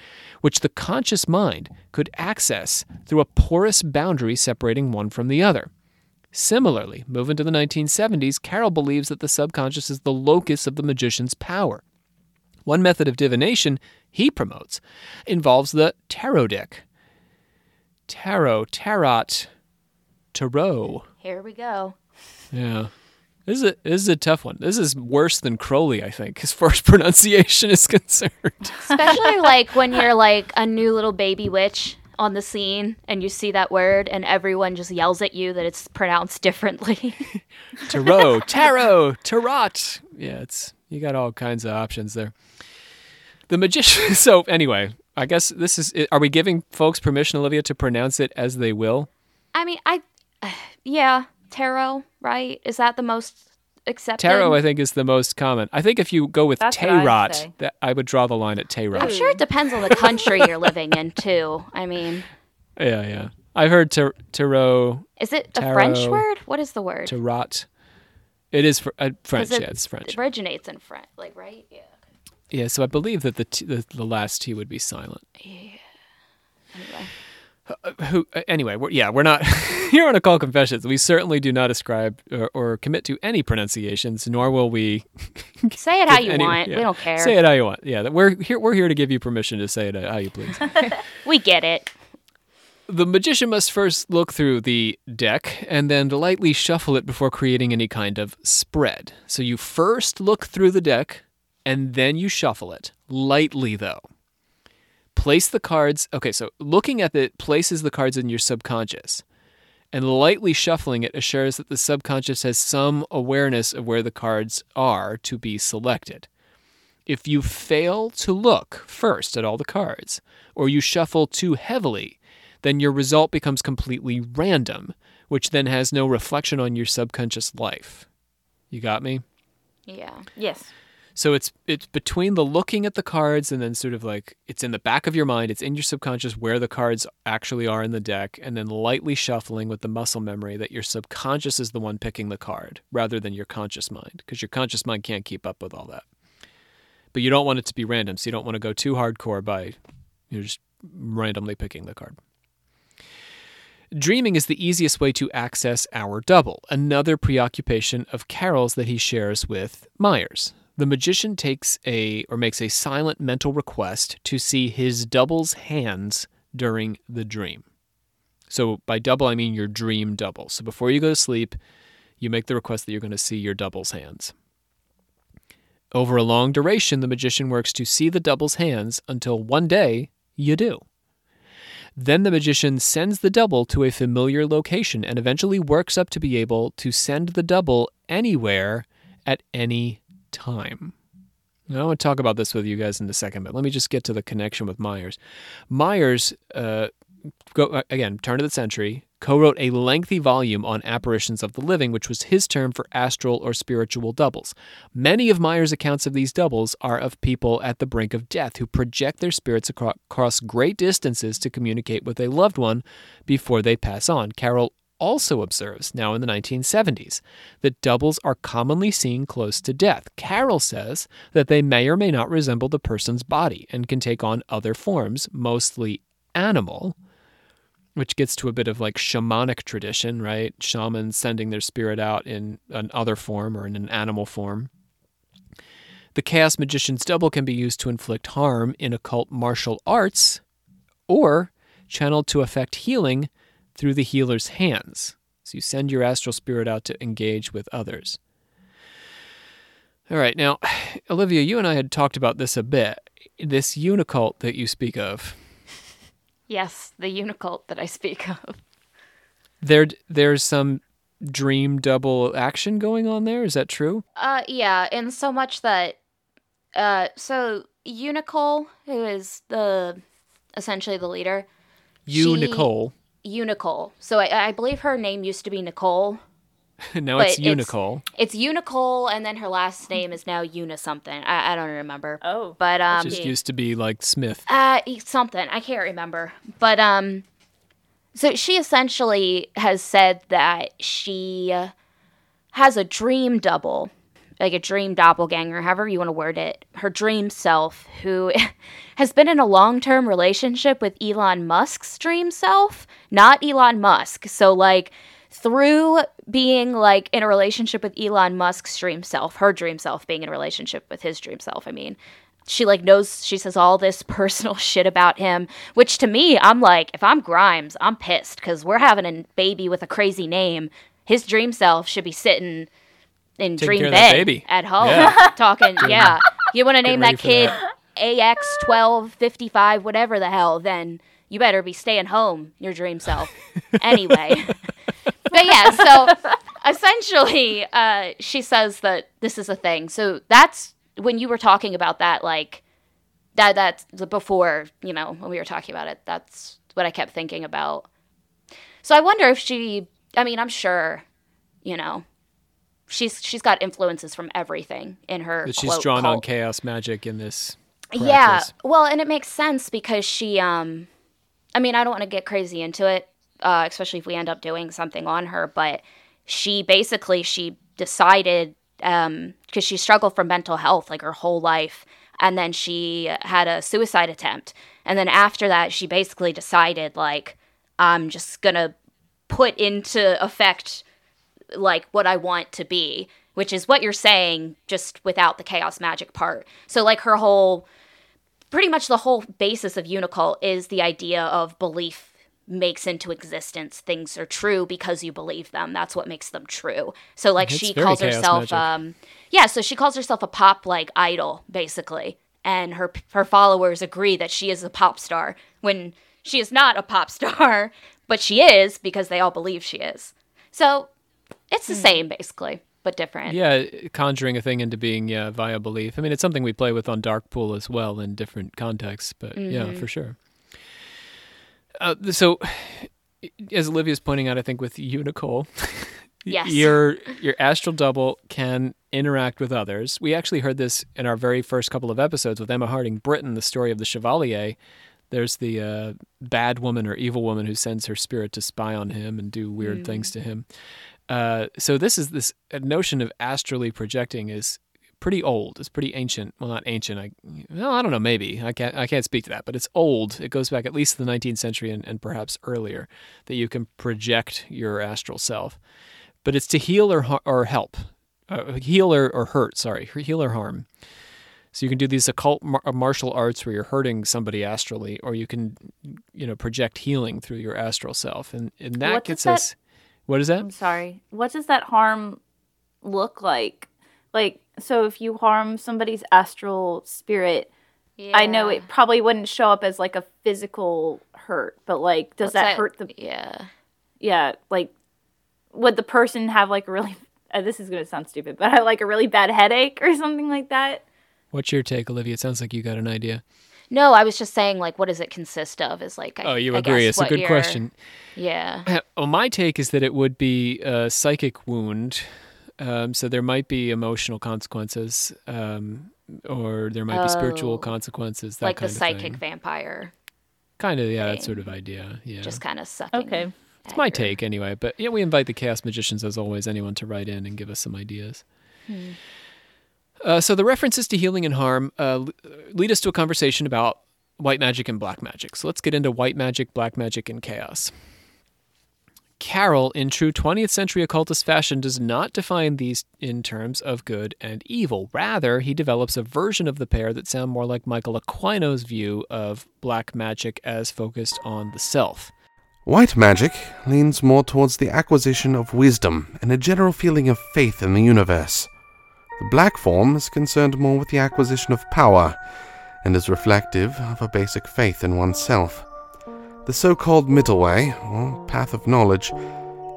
which the conscious mind could access through a porous boundary separating one from the other. Similarly, moving to the nineteen seventies, Carroll believes that the subconscious is the locus of the magician's power. One method of divination he promotes involves the tarot deck. Tarot, tarot, tarot. Here we go. Yeah. This is a, this is a tough one. This is worse than Crowley, I think, as far as pronunciation is concerned. Especially like when you're like a new little baby witch on the scene and you see that word and everyone just yells at you that it's pronounced differently. Tarot, tarot, tarot. Yeah, it's... You got all kinds of options there. The magician. So anyway, I guess this is. Are we giving folks permission, Olivia, to pronounce it as they will? I mean, I. Yeah, tarot, right? Is that the most accepted? Tarot, I think, is the most common. I think if you go with tarot, that I would draw the line at tarot. I'm sure it depends on the country you're living in too. I mean. Yeah, yeah. I've heard tar- tarot. Is it tarot, a French word? What is the word? Tarot. It is fr- uh, French, it yeah, it's French. It originates in French, like, right? Yeah. Yeah, so I believe that the t- the, the last T would be silent. Yeah. Anyway. Uh, who, uh, anyway, we're, yeah, we're not, here on Occult Confessions, we certainly do not ascribe or, or commit to any pronunciations, nor will we. Say it how you any, want, yeah. We don't care. Say it how you want, yeah. We're here, we're here to give you permission to say it how you please. We get it. The magician must first look through the deck and then lightly shuffle it before creating any kind of spread. So you first look through the deck and then you shuffle it. Lightly, though. Place the cards. Okay, so looking at it places the cards in your subconscious. And lightly shuffling it assures that the subconscious has some awareness of where the cards are to be selected. If you fail to look first at all the cards, or you shuffle too heavily, then your result becomes completely random, which then has no reflection on your subconscious life. You got me? Yeah. Yes. So it's it's between the looking at the cards and then sort of like it's in the back of your mind, it's in your subconscious where the cards actually are in the deck, and then lightly shuffling with the muscle memory that your subconscious is the one picking the card rather than your conscious mind, because your conscious mind can't keep up with all that. But you don't want it to be random, so you don't want to go too hardcore by you're just randomly picking the card. Dreaming is the easiest way to access our double, another preoccupation of Carroll's that he shares with Myers. The magician takes a or makes a silent mental request to see his double's hands during the dream. So by double, I mean your dream double. So before you go to sleep, you make the request that you're going to see your double's hands. Over a long duration, the magician works to see the double's hands until one day you do. Then the magician sends the double to a familiar location and eventually works up to be able to send the double anywhere at any time. Now, I want to talk about this with you guys in a second, but let me just get to the connection with Myers. Myers, uh, go again, turn of the century, co-wrote a lengthy volume on apparitions of the living, which was his term for astral or spiritual doubles. Many of Meyer's accounts of these doubles are of people at the brink of death who project their spirits across great distances to communicate with a loved one before they pass on. Carroll also observes, now in the nineteen seventies, that doubles are commonly seen close to death. Carroll says that they may or may not resemble the person's body and can take on other forms, mostly animal, which gets to a bit of like shamanic tradition, right? Shamans sending their spirit out in an other form or in an animal form. The Chaos Magician's double can be used to inflict harm in occult martial arts or channeled to effect healing through the healer's hands. So you send your astral spirit out to engage with others. All right, now, Olivia, you and I had talked about this a bit. This unicult that you speak of. Yes, the unicult that I speak of. There, there's some dream double action going on there? Is that true? Uh, yeah, and so much that... Uh, so, Unicole, who is the essentially the leader... You, she, Nicole. Unicole. So I, I believe her name used to be Nicole. Now it's Unicole. It's, it's Unicole, and then her last name is now Una something. I, I don't remember. Oh, but um, it just used to be like Smith. Uh, something I can't remember. But um, so she essentially has said that she has a dream double, like a dream doppelganger, however you want to word it. Her dream self, who has been in a long-term relationship with Elon Musk's dream self, not Elon Musk. So like. Through being, like, in a relationship with Elon Musk's dream self, her dream self being in a relationship with his dream self, I mean, she, like, knows, she says all this personal shit about him, which to me, I'm like, if I'm Grimes, I'm pissed, because we're having a baby with a crazy name. His dream self should be sitting in Taking dream bed at home yeah. talking, yeah. You want to name that kid that. A X twelve fifty-five, whatever the hell, then you better be staying home, your dream self. Anyway... But yeah, so essentially uh, she says that this is a thing. So that's when you were talking about that, like that that's before, you know, when we were talking about it, that's what I kept thinking about. So I wonder if she, I mean, I'm sure, you know, she's she's got influences from everything in her. But she's quote, drawn cult. On chaos magic in this practice. Yeah. Well, and it makes sense because she, um, I mean, I don't want to get crazy into it. Uh, especially if we end up doing something on her, but she basically, she decided, um, because she struggled for mental health, like, her whole life, and then she had a suicide attempt, and then after that, she basically decided, like, I'm just gonna put into effect, like, what I want to be, which is what you're saying, just without the chaos magic part. So, like, her whole, pretty much the whole basis of Unicult is the idea of belief makes into existence. Things are true because you believe them. That's what makes them true. So like it's she calls herself um yeah so she calls herself a pop like idol basically, and her her followers agree that she is a pop star when she is not a pop star, but she is because they all believe she is. So it's the mm. same basically, but different. Yeah, conjuring a thing into being yeah via belief. I mean, it's something we play with on Darkpool as well in different contexts, but mm-hmm. yeah, for sure. Uh, so, as Olivia's pointing out, I think with Unicole, yes. your your astral double can interact with others. We actually heard this in our very first couple of episodes with Emma Harding Britton, the story of the Chevalier. There's the uh, bad woman or evil woman who sends her spirit to spy on him and do weird mm. things to him. Uh, so this is this notion of astrally projecting is pretty old. It's pretty ancient. Well, not ancient. I, well, I don't know. Maybe I can't. I can't speak to that. But it's old. It goes back at least to the nineteenth century and, and perhaps earlier that you can project your astral self. But it's to heal or or help, uh, heal or, or hurt. Sorry, heal or harm. So you can do these occult mar- martial arts where you're hurting somebody astrally, or you can, you know, project healing through your astral self, and and that what gets that, us. What is that? I'm sorry. What does that harm look like? Like. So if you harm somebody's astral spirit, yeah. I know it probably wouldn't show up as like a physical hurt, but like, does that, that hurt the? Yeah, yeah. Like, would the person have like a really? Uh, this is gonna sound stupid, but I like a really bad headache or something like that. What's your take, Olivia? It sounds like you got an idea. No, I was just saying, like, what does it consist of? Is like, I, oh, you I agree? Guess it's a good your... question. Yeah. Well, my take is that it would be a psychic wound, um, so there might be emotional consequences, um, or there might oh, be spiritual consequences. That like kind the of psychic thing. Vampire. Kind of, yeah, thing. That sort of idea. Yeah. Just kind of sucking. Okay. It's my your... take anyway, but yeah, we invite the Chaos Magicians, as always, anyone to write in and give us some ideas. Hmm. Uh, so the references to healing and harm uh, lead us to a conversation about white magic and black magic. So let's get into white magic, black magic, and chaos. Carroll, in true twentieth century occultist fashion, does not define these in terms of good and evil. Rather, he develops a version of the pair that sound more like Michael Aquino's view of black magic as focused on the self. White magic leans more towards the acquisition of wisdom and a general feeling of faith in the universe. The black form is concerned more with the acquisition of power, and is reflective of a basic faith in oneself. The so-called middle way, or path of knowledge,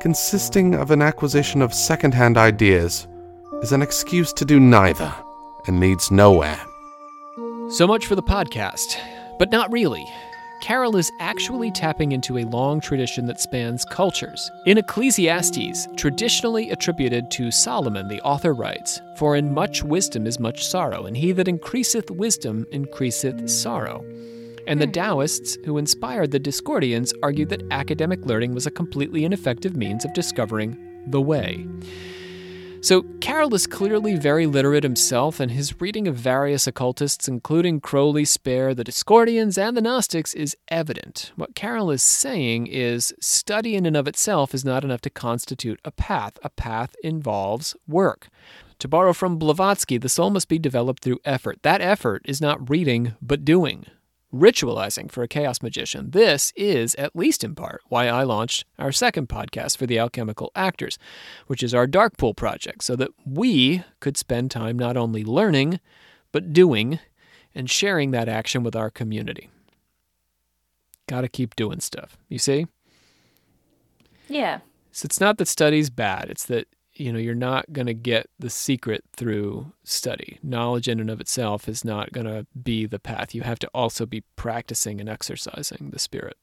consisting of an acquisition of second-hand ideas, is an excuse to do neither, and leads nowhere. So much for the podcast, but not really. Carroll is actually tapping into a long tradition that spans cultures. In Ecclesiastes, traditionally attributed to Solomon, the author writes, "For in much wisdom is much sorrow, and he that increaseth wisdom increaseth sorrow." And the Taoists, who inspired the Discordians, argued that academic learning was a completely ineffective means of discovering the way. So Carroll is clearly very literate himself, and his reading of various occultists, including Crowley, Spare, the Discordians, and the Gnostics, is evident. What Carroll is saying is study in and of itself is not enough to constitute a path. A path involves work. To borrow from Blavatsky, the soul must be developed through effort. That effort is not reading, but doing. Ritualizing for a chaos magician. This is, at least in part, why I launched our second podcast for the Alchemical Actors, which is our Darkpool project, so that we could spend time not only learning, but doing and sharing that action with our community. Gotta keep doing stuff, you see? Yeah. So it's not that study's bad, it's that, you know, you're not going to get the secret through study. Knowledge in and of itself is not going to be the path. You have to also be practicing and exercising the spirit.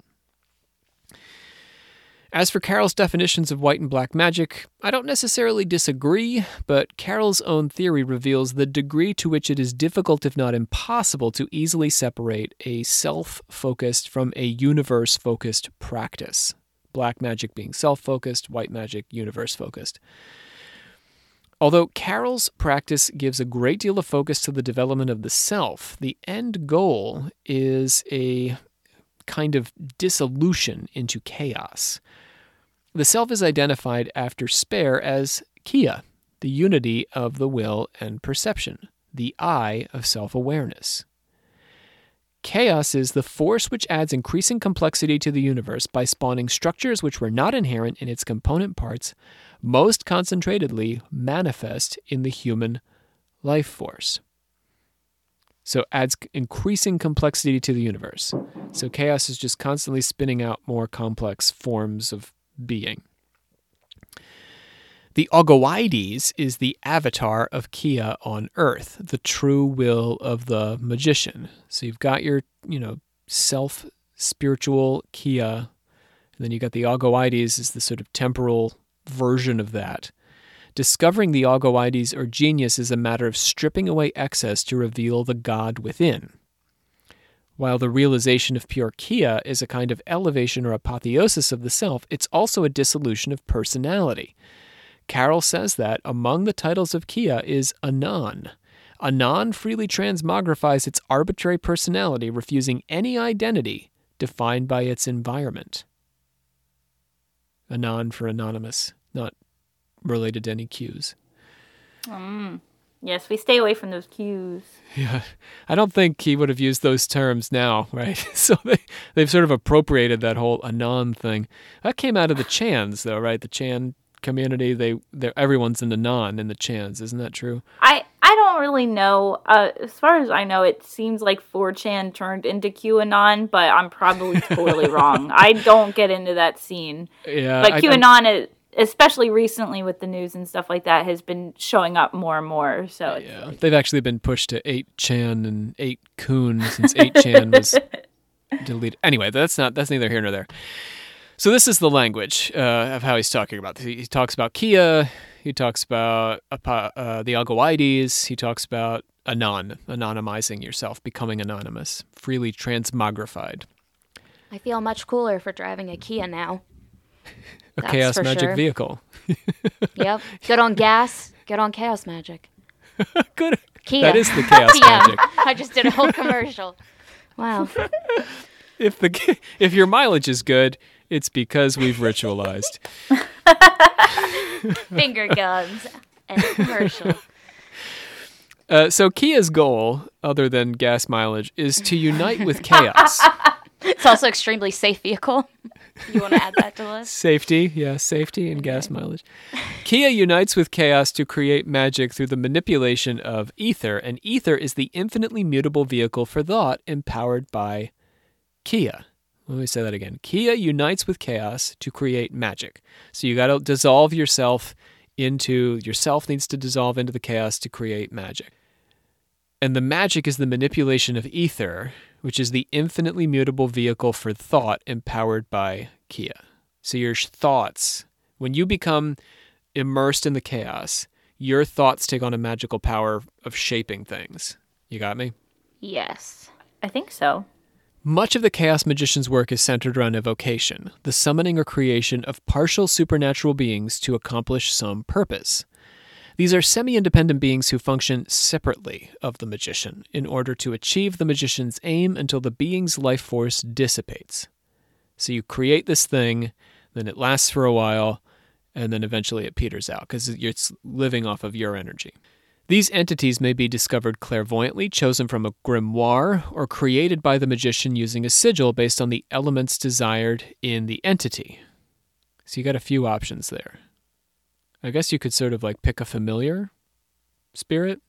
As for Carroll's definitions of white and black magic, I don't necessarily disagree, but Carroll's own theory reveals the degree to which it is difficult, if not impossible, to easily separate a self-focused from a universe-focused practice. Black magic being self-focused, white magic universe-focused. Although Carroll's practice gives a great deal of focus to the development of the self, the end goal is a kind of dissolution into chaos. The self is identified after Spare as Kia, the unity of the will and perception, the I of self-awareness. Chaos is the force which adds increasing complexity to the universe by spawning structures which were not inherent in its component parts, most concentratedly manifest in the human life force. So adds increasing complexity to the universe. So chaos is just constantly spinning out more complex forms of being. The Ogoides is the avatar of Kia on Earth, the true will of the magician. So you've got your, you know, self-spiritual Kia, and then you've got the Ogoides is the sort of temporal version of that. Discovering the Ogoides or genius is a matter of stripping away excess to reveal the God within, while the realization of pure Kia is a kind of elevation or apotheosis of the self, it's also a dissolution of personality. Carroll says that among the titles of Kia is Anan. Anan freely transmogrifies its arbitrary personality, refusing any identity defined by its environment. Anan for anonymous, not related to any cues. Mm. Yes, we stay away from those cues. Yeah, I don't think he would have used those terms now, right? So they, they've sort of appropriated that whole Anan thing. That came out of the Chans, though, right? The Chan community, they everyone's an Anan in the Chans, isn't that true? I, I don't really know. Uh, as far as I know, it seems like four chan turned into QAnon, but I'm probably totally wrong. I don't get into that scene. Yeah, but QAnon I, is, especially recently with the news and stuff like that, has been showing up more and more. So it's yeah, like... they've actually been pushed to eight chan and eight kun since eight chan was deleted. Anyway, that's not that's neither here nor there. So this is the language uh, of how he's talking about this. He, he talks about Kia. He talks about uh, the Algoides. He talks about anon, anonymizing yourself, becoming anonymous, freely transmogrified. I feel much cooler for driving a Kia now. A That's Chaos Magic sure. vehicle. Yep. Good on gas. Good on Chaos Magic. Good. Kia. That is the Chaos Kia. Magic. I just did a whole commercial. Wow. If the if your mileage is good, it's because we've ritualized. Finger guns and commercial. Uh, so Kia's goal, other than gas mileage, is to unite with chaos. It's also an extremely safe vehicle. You want to add that to the list? Safety, yeah, safety and okay. gas mileage. Kia unites with chaos to create magic through the manipulation of ether, and ether is the infinitely mutable vehicle for thought empowered by Kia. Let me say that again. Kia unites with chaos to create magic. So you got to dissolve yourself into, yourself needs to dissolve into the chaos to create magic. And the magic is the manipulation of ether, which is the infinitely mutable vehicle for thought empowered by Kia. So your thoughts, when you become immersed in the chaos, your thoughts take on a magical power of shaping things. You got me? Yes, I think so. Much of the Chaos Magician's work is centered around evocation, the summoning or creation of partial supernatural beings to accomplish some purpose. These are semi-independent beings who function separately of the magician in order to achieve the magician's aim until the being's life force dissipates. So you create this thing, then it lasts for a while, and then eventually it peters out because it's living off of your energy. These entities may be discovered clairvoyantly, chosen from a grimoire, or created by the magician using a sigil based on the elements desired in the entity. So you got a few options there. I guess you could sort of like pick a familiar spirit.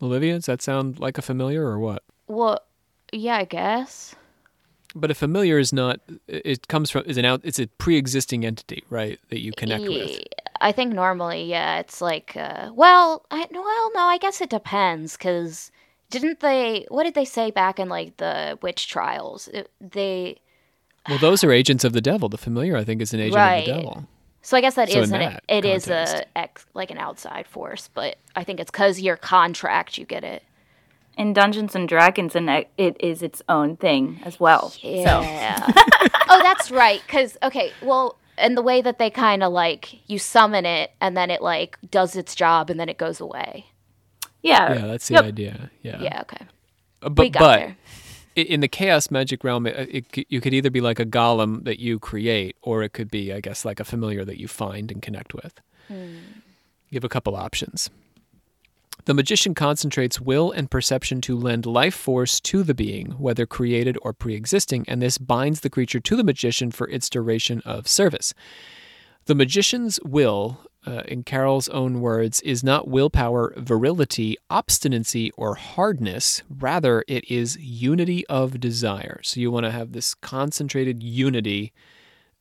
Olivia, does that sound like a familiar or what? Well, yeah, I guess. But a familiar is not, it comes from, is an out, it's a pre-existing entity, right, that you connect yeah. with. I think normally, yeah, it's like, uh, well, I, well, no, I guess it depends, because didn't they, what did they say back in, like, the witch trials? It, they... Well, those are agents of the devil. The familiar, I think, is an agent right. of the devil. So I guess that so is an, that it context. is a ex, like an outside force, but I think it's because your contract, you get it. In Dungeons and Dragons, and it is its own thing as well. Yeah. So. Oh, that's right, because, okay, well... And the way that they kind of, like, you summon it, and then it, like, does its job, and then it goes away. Yeah. Yeah, that's the yep. idea. Yeah. Yeah, okay. Uh, but but in the Chaos Magic realm, it, it, you could either be, like, a golem that you create, or it could be, I guess, like a familiar that you find and connect with. Hmm. You have a couple options. The magician concentrates will and perception to lend life force to the being, whether created or pre-existing, and this binds the creature to the magician for its duration of service. The magician's will, uh, in Carroll's own words, is not willpower, virility, obstinacy, or hardness. Rather, it is unity of desire. So you want to have this concentrated unity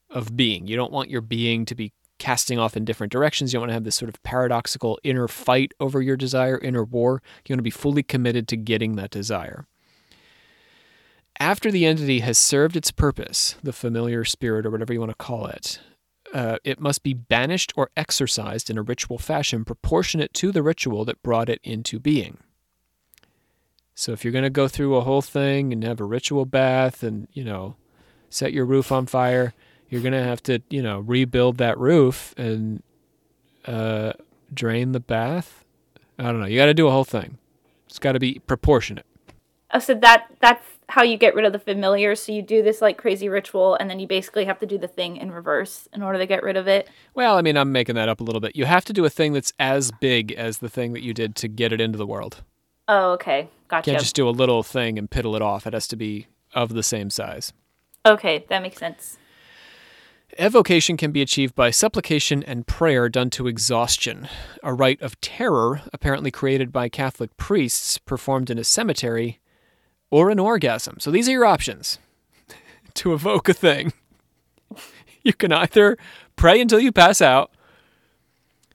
of being. You don't want your being to be casting off in different directions. You don't want to have this sort of paradoxical inner fight over your desire, inner war. You want to be fully committed to getting that desire. After the entity has served its purpose, the familiar spirit or whatever you want to call it, uh, it must be banished or exorcised in a ritual fashion proportionate to the ritual that brought it into being. So if you're going to go through a whole thing and have a ritual bath and, you know, set your roof on fire, you're going to have to, you know, rebuild that roof and uh, drain the bath. I don't know. You got to do a whole thing. It's got to be proportionate. Oh, so that that's how you get rid of the familiar. So you do this, like, crazy ritual, and then you basically have to do the thing in reverse in order to get rid of it. Well, I mean, I'm making that up a little bit. You have to do a thing that's as big as the thing that you did to get it into the world. Oh, okay. Gotcha. You can't just do a little thing and piddle it off. It has to be of the same size. Okay, that makes sense. Evocation can be achieved by supplication and prayer done to exhaustion, a rite of terror apparently created by Catholic priests performed in a cemetery, or an orgasm. So these are your options to evoke a thing. You can either pray until you pass out,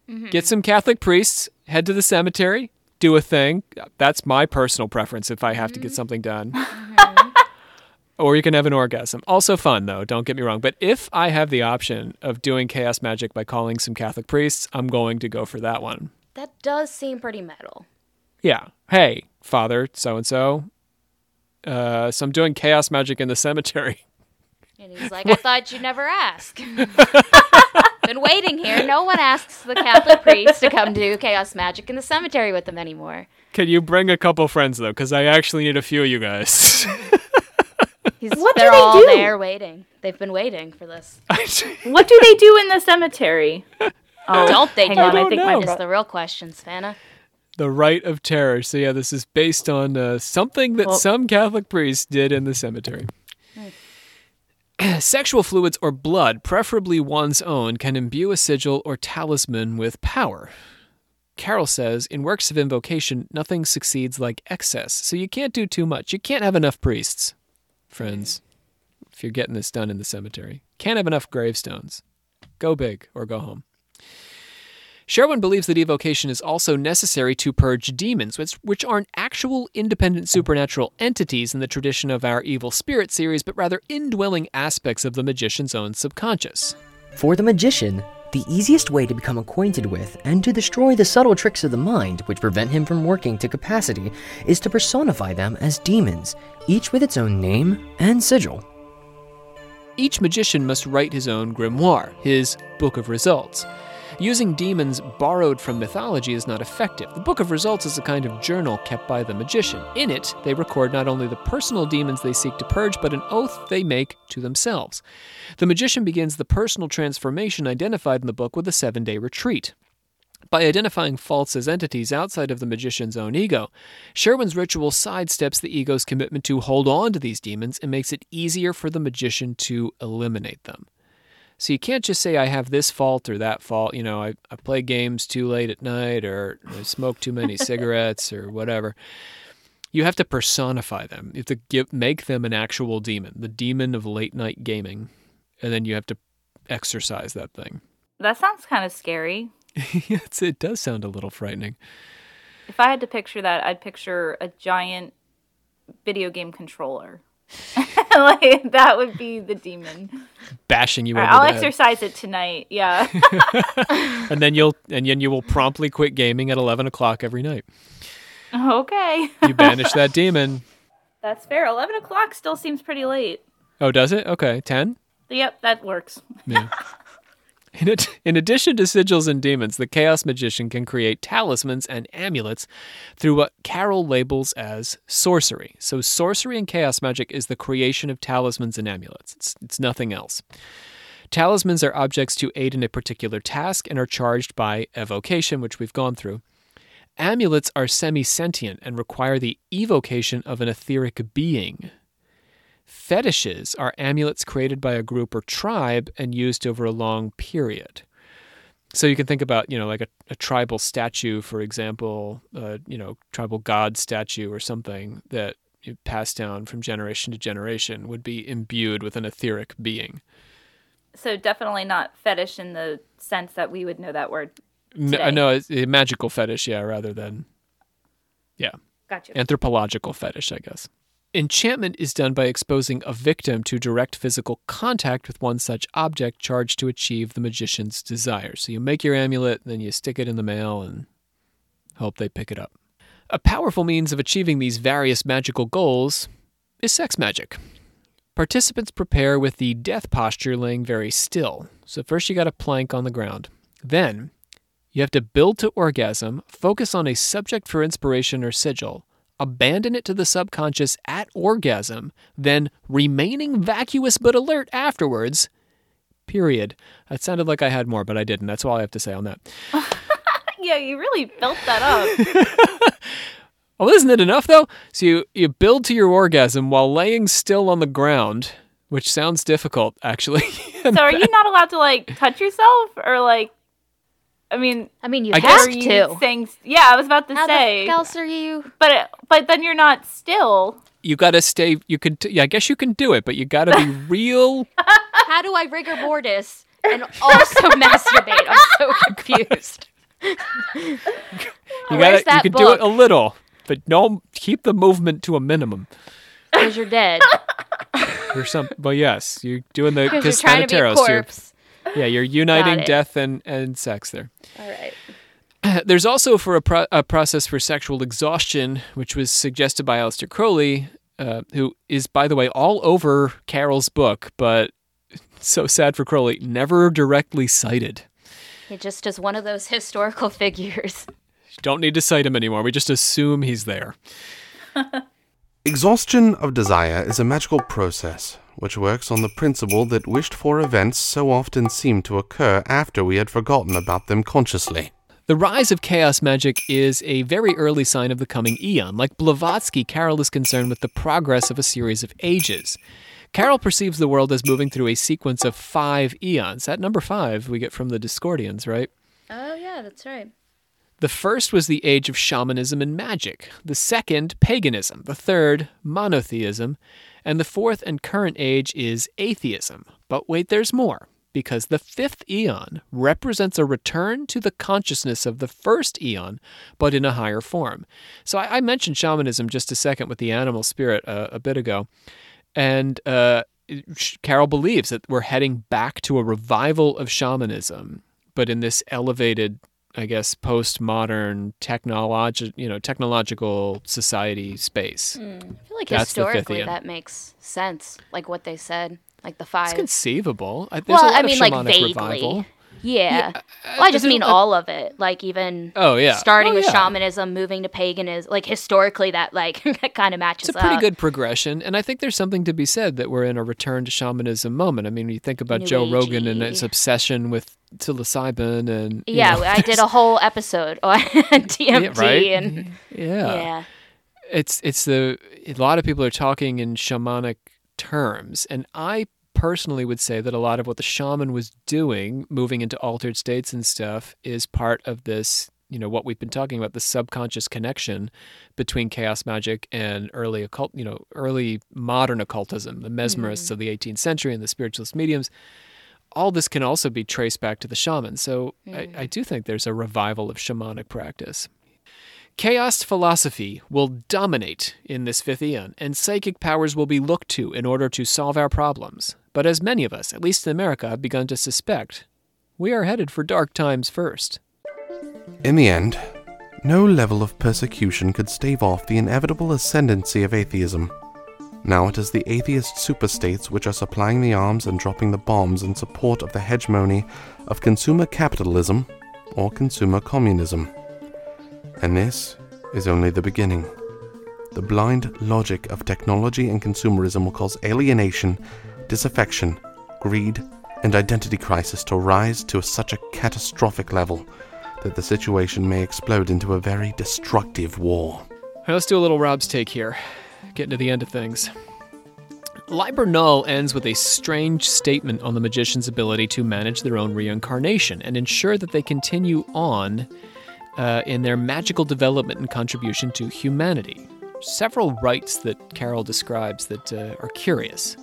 mm-hmm. get some Catholic priests, head to the cemetery, do a thing. That's my personal preference if I have mm-hmm. to get something done. Mm-hmm. Or you can have an orgasm. Also fun, though. Don't get me wrong. But if I have the option of doing chaos magic by calling some Catholic priests, I'm going to go for that one. That does seem pretty metal. Yeah. Hey, Father so-and-so. Uh, so I'm doing chaos magic in the cemetery. And he's like, I thought you'd never ask. Been waiting here. No one asks the Catholic priest to come do chaos magic in the cemetery with them anymore. Can you bring a couple friends, though? Because I actually need a few of you guys. He's, what they're do they all do? There waiting. They've been waiting for this. What do they do in the cemetery? Oh, don't they? Hang on, I, don't I think know. That is the real question, Savannah. The Rite of Terror. So yeah, this is based on uh, something that well, some Catholic priests did in the cemetery. Right. Sexual fluids or blood, preferably one's own, can imbue a sigil or talisman with power. Carroll says, in works of invocation, nothing succeeds like excess. So you can't do too much. You can't have enough priests, friends, if you're getting this done in the cemetery. Can't have enough gravestones. Go big or go home. Sherwin believes that evocation is also necessary to purge demons, which, which aren't actual independent supernatural entities in the tradition of our Evil Spirit series, but rather indwelling aspects of the magician's own subconscious. For the magician, the easiest way to become acquainted with and to destroy the subtle tricks of the mind which prevent him from working to capacity is to personify them as demons, each with its own name and sigil. Each magician must write his own grimoire, his Book of Results. Using demons borrowed from mythology is not effective. The Book of Results is a kind of journal kept by the magician. In it, they record not only the personal demons they seek to purge, but an oath they make to themselves. The magician begins the personal transformation identified in the book with a seven-day retreat. By identifying faults as entities outside of the magician's own ego, Sherwin's ritual sidesteps the ego's commitment to hold on to these demons and makes it easier for the magician to eliminate them. So you can't just say, I have this fault or that fault. You know, I, I play games too late at night or I smoke too many cigarettes or whatever. You have to personify them. You have to give, make them an actual demon, the demon of late night gaming. And then you have to exorcise that thing. That sounds kind of scary. Yes, it does sound a little frightening. If I had to picture that, I'd picture a giant video game controller. Like, that would be the demon bashing you. All right, over I'll the exercise head. It tonight, yeah. and then you'll and then you will promptly quit gaming at eleven o'clock every night. Okay. You banish that demon. That's fair. Eleven o'clock still seems pretty late. Oh, does it? Okay, ten. Yep, that works. Yeah. In, ad- in addition to sigils and demons, the chaos magician can create talismans and amulets through what Carroll labels as sorcery. So sorcery and chaos magic is the creation of talismans and amulets. It's, it's nothing else. Talismans are objects to aid in a particular task and are charged by evocation, which we've gone through. Amulets are semi-sentient and require the evocation of an etheric being. Fetishes are amulets created by a group or tribe and used over a long period. So you can think about, you know, like a, a tribal statue, for example, uh, you know, tribal god statue or something that passed down from generation to generation would be imbued with an etheric being. So definitely not fetish in the sense that we would know that word today. No, no, it's a magical fetish, yeah, rather than, yeah. Gotcha. Anthropological fetish, I guess. Enchantment is done by exposing a victim to direct physical contact with one such object charged to achieve the magician's desire. So you make your amulet, then you stick it in the mail and hope they pick it up. A powerful means of achieving these various magical goals is sex magic. Participants prepare with the death posture, laying very still. So first you got a plank on the ground. Then you have to build to orgasm, focus on a subject for inspiration or sigil, abandon it to the subconscious at orgasm, then remaining vacuous but alert afterwards, period. That sounded like I had more, but I didn't. That's all I have to say on that. Yeah, you really built that up. Well, isn't it enough, though? So you, you build to your orgasm while laying still on the ground, which sounds difficult, actually. So are you not allowed to, like, touch yourself or, like, I mean, I mean, you I have guess, to. Saying, yeah, I was about to How say. How the fuck else are you? But it, but then you're not still. You gotta stay. You could. Yeah, I guess you can do it, but you gotta be real. How do I rigor mortis and also masturbate. I'm so confused. you gotta, you can book? do it a little, but no, keep the movement to a minimum. Because you're dead. Or some, well, yes, you're doing the because you're trying to be a corpse. You're, yeah, you're uniting death and, and sex there. All right. There's also for a, pro- a process for sexual exhaustion, which was suggested by Aleister Crowley, uh, who is, by the way, all over Carroll's book, but so sad for Crowley, never directly cited. He just is one of those historical figures. Don't need to cite him anymore. We just assume he's there. Exhaustion of desire is a magical process which works on the principle that wished-for events so often seem to occur after we had forgotten about them consciously. The rise of chaos magic is a very early sign of the coming eon. Like Blavatsky, Carroll is concerned with the progress of a series of ages. Carroll perceives the world as moving through a sequence of five eons. That number five we get from the Discordians, right? Oh, yeah, that's right. The first was the age of shamanism and magic. The second, paganism. The third, monotheism. And the fourth and current age is atheism. But wait, there's more. Because the fifth eon represents a return to the consciousness of the first eon, but in a higher form. So I, I mentioned shamanism just a second with the animal spirit uh, a bit ago. And uh, Carroll believes that we're heading back to a revival of shamanism, but in this elevated, I guess, postmodern technologi- you know, technological society space. Mm. I feel like That's historically that makes sense, like what they said. Like the five. It's conceivable. There's well, a lot I mean, of like vaguely. Revival. Yeah. yeah I, well, I just mean I, all of it. Like even oh, yeah. starting oh, with yeah. shamanism, moving to paganism. Like historically, that like kind of matches up. It's a pretty up. good progression, and I think there's something to be said that we're in a return to shamanism moment. I mean, you think about New Joe Agey. Rogan and his obsession with psilocybin, and yeah, know, I did a whole episode on D M T, yeah, right? and yeah, yeah. It's it's the a lot of people are talking in shamanic terms, and I personally would say that a lot of what the shaman was doing, moving into altered states and stuff, is part of this, you know, what we've been talking about, the subconscious connection between chaos magic and early occult, you know, early modern occultism, the mesmerists mm. of the eighteenth century and the spiritualist mediums. All this can also be traced back to the shaman. So mm. I, I do think there's a revival of shamanic practice. Chaos philosophy will dominate in this fifth eon, and psychic powers will be looked to in order to solve our problems. But as many of us, at least in America, have begun to suspect, we are headed for dark times first. In the end, no level of persecution could stave off the inevitable ascendancy of atheism. Now it is the atheist superstates which are supplying the arms and dropping the bombs in support of the hegemony of consumer capitalism or consumer communism. And this is only the beginning. The blind logic of technology and consumerism will cause alienation, disaffection, greed, and identity crisis to rise to such a catastrophic level that the situation may explode into a very destructive war. All right, let's do a little Rob's take here, getting to the end of things. Liber Null ends with a strange statement on the magician's ability to manage their own reincarnation and ensure that they continue on Uh, in their magical development and contribution to humanity. Several rites that Carroll describes that uh, are curious.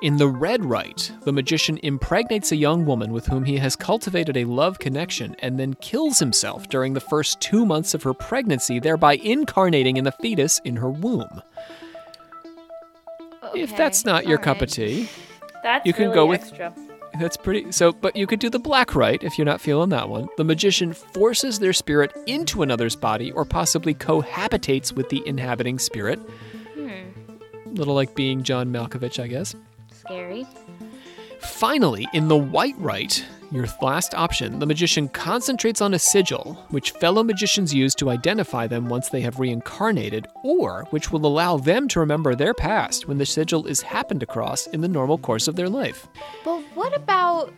In the Red Rite, the magician impregnates a young woman with whom he has cultivated a love connection and then kills himself during the first two months of her pregnancy, thereby incarnating in the fetus in her womb. Okay, if that's not your right. cup of tea, that's you can really go extra. with... That's pretty... So, but you could do the Black Rite if you're not feeling that one. The magician forces their spirit into another's body or possibly cohabitates with the inhabiting spirit. Hmm. Little like being John Malkovich, I guess. Scary. Finally, in the White Rite, your last option, the magician concentrates on a sigil, which fellow magicians use to identify them once they have reincarnated, or which will allow them to remember their past when the sigil is happened across in the normal course of their life. But what about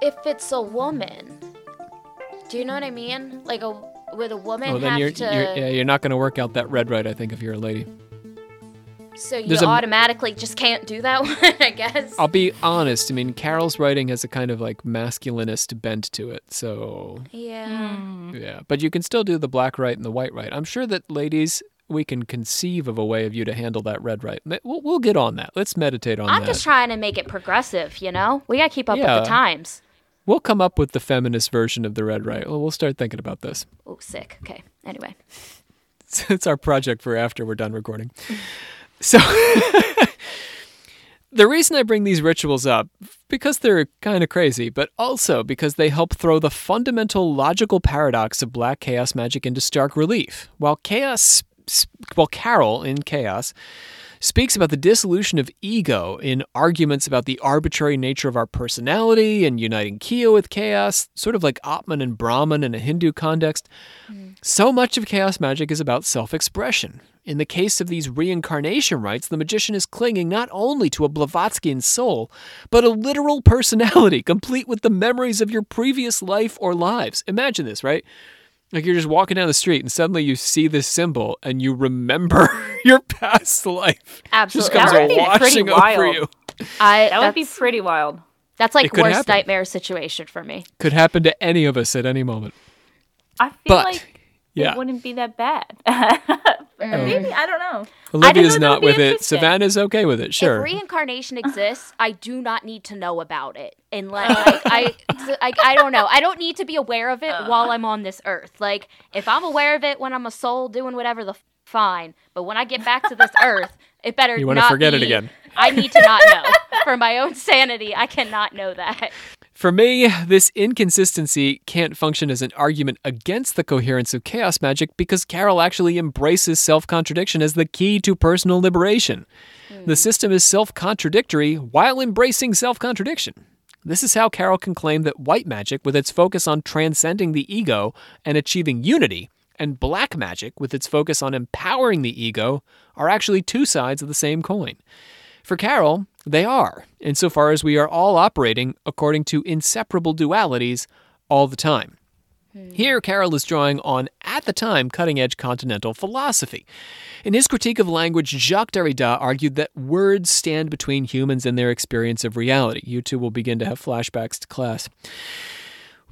if it's a woman? Do you know what I mean? Like, a, would a woman well, then have you're, to... You're, yeah, you're not going to work out that Red Rite, I think, if you're a lady. So you There's automatically a, just can't do that one, I guess. I'll be honest. I mean, Carroll's writing has a kind of like masculinist bent to it, so... Yeah. Mm. Yeah, but you can still do the Black Rite and the White Rite. I'm sure that, ladies, we can conceive of a way of you to handle that Red Rite. We'll, we'll get on that. Let's meditate on I'm that. I'm just trying to make it progressive, you know? We got to keep up yeah. with the times. We'll come up with the feminist version of the Red Right. Well, we'll start thinking about this. Oh, sick. Okay. Anyway. It's, it's our project for after we're done recording. So the reason I bring these rituals up, because they're kind of crazy, but also because they help throw the fundamental logical paradox of black chaos magic into stark relief. While chaos, while Carroll in Chaos speaks about the dissolution of ego in arguments about the arbitrary nature of our personality and uniting Kia with chaos, sort of like Atman and Brahman in a Hindu context. Mm. So much of chaos magic is about self-expression. In the case of these reincarnation rites, the magician is clinging not only to a Blavatskyan soul, but a literal personality complete with the memories of your previous life or lives. Imagine this, right? Like you're just walking down the street and suddenly you see this symbol and you remember your past life. Absolutely. Just comes that would be pretty wild. You. I, that would be pretty wild. That's like worst happen. Nightmare situation for me. Could happen to any of us at any moment. I feel but, like yeah. it wouldn't be that bad. Maybe, I don't know. Olivia's don't know not with it. Savannah's okay with it, sure. If reincarnation exists, I do not need to know about it. And like, like I, like, I don't know. I don't need to be aware of it while I'm on this earth. Like, if I'm aware of it when I'm a soul doing whatever, the f- fine. But when I get back to this earth, it better you want not to forget be, it again. I need to not know. For my own sanity, I cannot know that. For me, this inconsistency can't function as an argument against the coherence of chaos magic because Carroll actually embraces self-contradiction as the key to personal liberation. Mm. The system is self-contradictory while embracing self-contradiction. This is how Carroll can claim that white magic, with its focus on transcending the ego and achieving unity, and black magic, with its focus on empowering the ego, are actually two sides of the same coin. For Carroll, they are, insofar as we are all operating according to inseparable dualities all the time. Hmm. Here, Carroll is drawing on, at the time, cutting-edge continental philosophy. In his critique of language, Jacques Derrida argued that words stand between humans and their experience of reality. You two will begin to have flashbacks to class.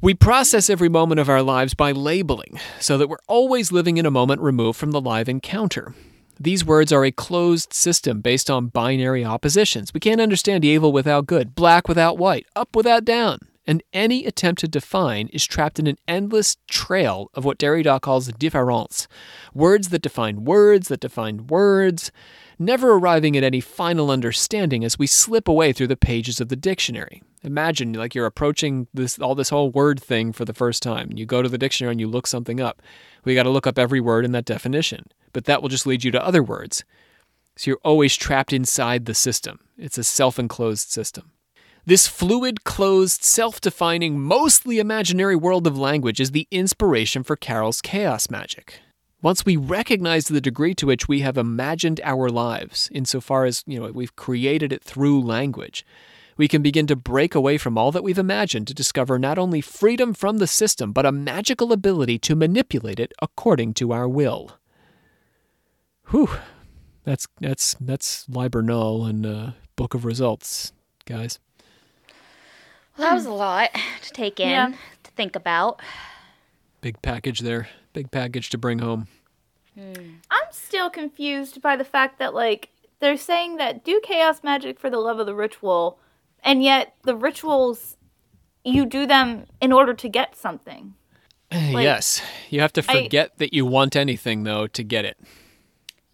We process every moment of our lives by labeling, so that we're always living in a moment removed from the live encounter. These words are a closed system based on binary oppositions. We can't understand evil without good, black without white, up without down. And any attempt to define is trapped in an endless trail of what Derrida calls différences. Words that define words that define words, never arriving at any final understanding as we slip away through the pages of the dictionary. Imagine like you're approaching this all this whole word thing for the first time. You go to the dictionary and you look something up. We got to look up every word in that definition. But that will just lead you to other words. So you're always trapped inside the system. It's a self-enclosed system. This fluid, closed, self-defining, mostly imaginary world of language is the inspiration for Carroll's chaos magic. Once we recognize the degree to which we have imagined our lives, insofar as, you know, we've created it through language, we can begin to break away from all that we've imagined to discover not only freedom from the system, but a magical ability to manipulate it according to our will. Whew, that's that's that's Liber Null and uh, Book of Results, guys. Well, that was a lot to take in, yeah. to think about. Big package there. Big package to bring home. Mm. I'm still confused by the fact that, like, they're saying that do chaos magic for the love of the ritual, and yet the rituals, you do them in order to get something. Like, yes. You have to forget I, that you want anything, though, to get it.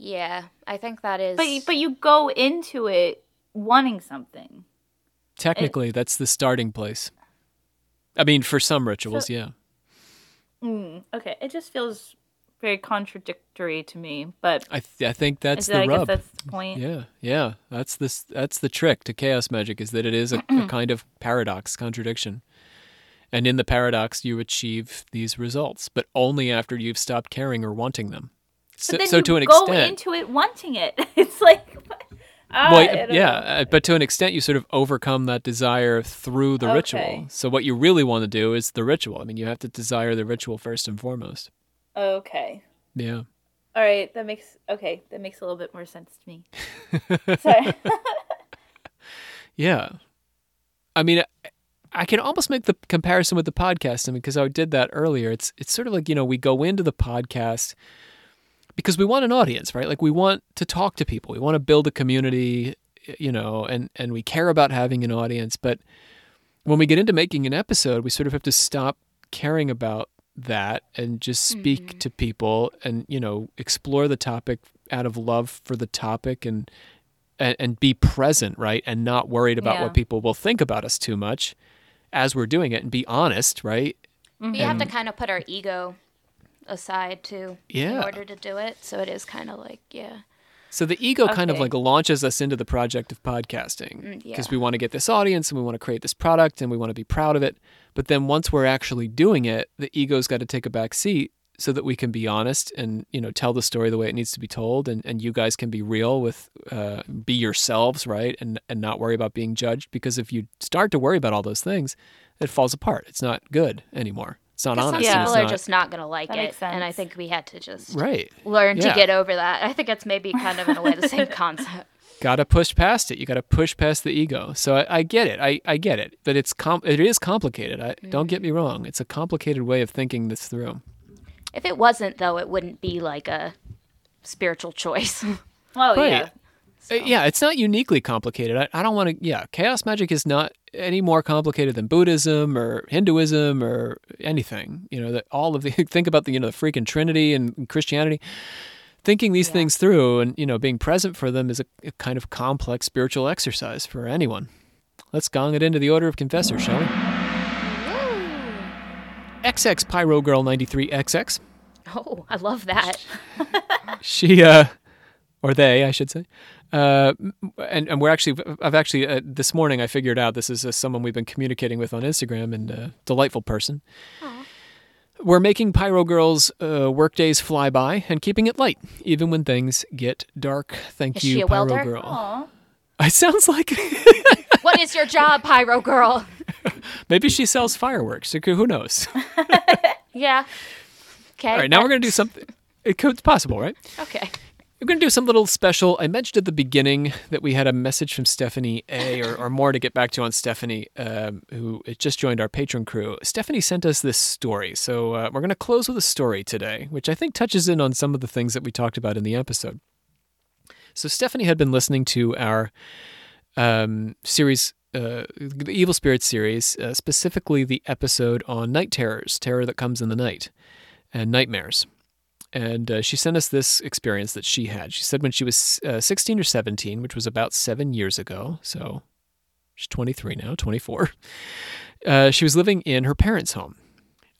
Yeah, I think that is... But, but you go into it wanting something. Technically, it... that's the starting place. I mean, for some rituals, so... yeah. Mm, okay, it just feels very contradictory to me, but... I th- I think that's the that, rub. I guess that's the point. Yeah, yeah. That's, this, that's the trick to chaos magic, is that it is a, a kind of paradox, contradiction. And in the paradox, you achieve these results, but only after you've stopped caring or wanting them. So, but then so you to an go extent, into it wanting it. It's like, ah, well, yeah, know. But to an extent, you sort of overcome that desire through the okay. ritual. So what you really want to do is the ritual. I mean, you have to desire the ritual first and foremost. Okay. Yeah. All right. That makes okay. That makes a little bit more sense to me. Sorry. Yeah, I mean, I, I can almost make the comparison with the podcast. I mean, because I did that earlier. It's it's sort of like, you know, we go into the podcast. Because we want an audience, right? Like we want to talk to people. We want to build a community, you know, and, and we care about having an audience. But when we get into making an episode, we sort of have to stop caring about that and just speak mm-hmm. to people and, you know, explore the topic out of love for the topic and and, and be present, right? And not worried about yeah. what people will think about us too much as we're doing it, and be honest, right? Mm-hmm. We have to kind of put our ego aside too yeah. in order to do it. So it is kind of like, yeah. So the ego okay. kind of like launches us into the project of podcasting, because yeah. we want to get this audience and we want to create this product and we want to be proud of it. But then once we're actually doing it, the ego's got to take a back seat so that we can be honest and, you know, tell the story the way it needs to be told. And, and you guys can be real with, uh, be yourselves, right? And, and not worry about being judged, because if you start to worry about all those things, it falls apart. It's not good anymore. It's not honest. Some people are not, just not going to like it. And I think we had to just right. learn yeah. to get over that. I think it's maybe kind of in a way the same concept. Got to push past it. You got to push past the ego. So I, I get it. I, I get it. But it's com- it is complicated. I, mm. Don't get me wrong. It's a complicated way of thinking this through. If it wasn't, though, it wouldn't be like a spiritual choice. oh, right. yeah. So. Yeah, it's not uniquely complicated. I, I don't want to, yeah, chaos magic is not any more complicated than Buddhism or Hinduism or anything. You know, that all of the, think about the, you know, the freaking Trinity and Christianity. Thinking these yeah. things through and, you know, being present for them is a, a kind of complex spiritual exercise for anyone. Let's gong it into the Order of Confessors, shall we? X X Pyro Girl ninety-three X X. Oh, I love that. she, uh, or they, I should say. Uh, and, and we're actually, I've actually, uh, this morning I figured out this is uh, someone we've been communicating with on Instagram, and a delightful person. Aww. We're making Pyro Girl's uh, workdays fly by and keeping it light, even when things get dark. Thank is you, she a Pyro welder? Girl. Aww. It sounds like. What is your job, Pyro Girl? Maybe she sells fireworks. Who knows? yeah. Okay. All right, now we're going to do something. It could, it's possible, right? Okay. We're going to do some little special. I mentioned at the beginning that we had a message from Stephanie A, or, or more to get back to on Stephanie, um, who just joined our Patreon crew. Stephanie sent us this story. So uh, we're going to close with a story today, which I think touches in on some of the things that we talked about in the episode. So Stephanie had been listening to our um, series, uh, the Evil Spirits series, uh, specifically the episode on night terrors, terror that comes in the night, and nightmares. And uh, she sent us this experience that she had. She said when she was uh, sixteen or seventeen, which was about seven years ago, so she's twenty-three now, twenty-four, uh, she was living in her parents' home.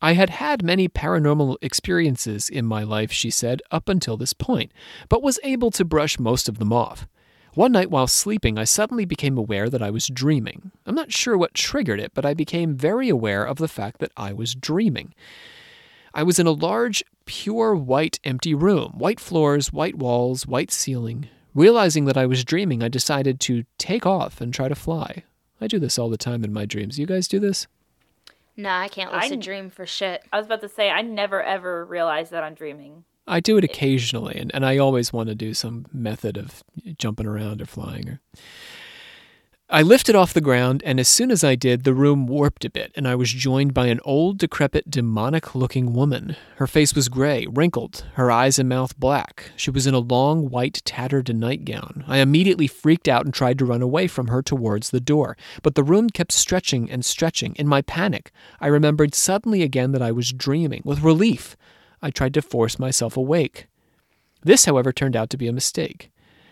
I had had many paranormal experiences in my life, she said, up until this point, but was able to brush most of them off. One night while sleeping, I suddenly became aware that I was dreaming. I'm not sure what triggered it, but I became very aware of the fact that I was dreaming. I was in a large, pure white empty room, white floors, white walls, white ceiling. Realizing that I was dreaming, I decided to take off and try to fly. I do this all the time in my dreams. You guys do this? No, I can't lose I, a dream for shit. I was about to say, I never ever realize that I'm dreaming. I do it occasionally, and, and I always want to do some method of jumping around or flying. Or... I lifted off the ground, and as soon as I did, the room warped a bit, and I was joined by an old, decrepit, demonic-looking woman. Her face was gray, wrinkled, her eyes and mouth black. She was in a long, white, tattered nightgown. I immediately freaked out and tried to run away from her towards the door, but the room kept stretching and stretching. In my panic, I remembered suddenly again that I was dreaming. With relief, I tried to force myself awake. This, however, turned out to be a mistake.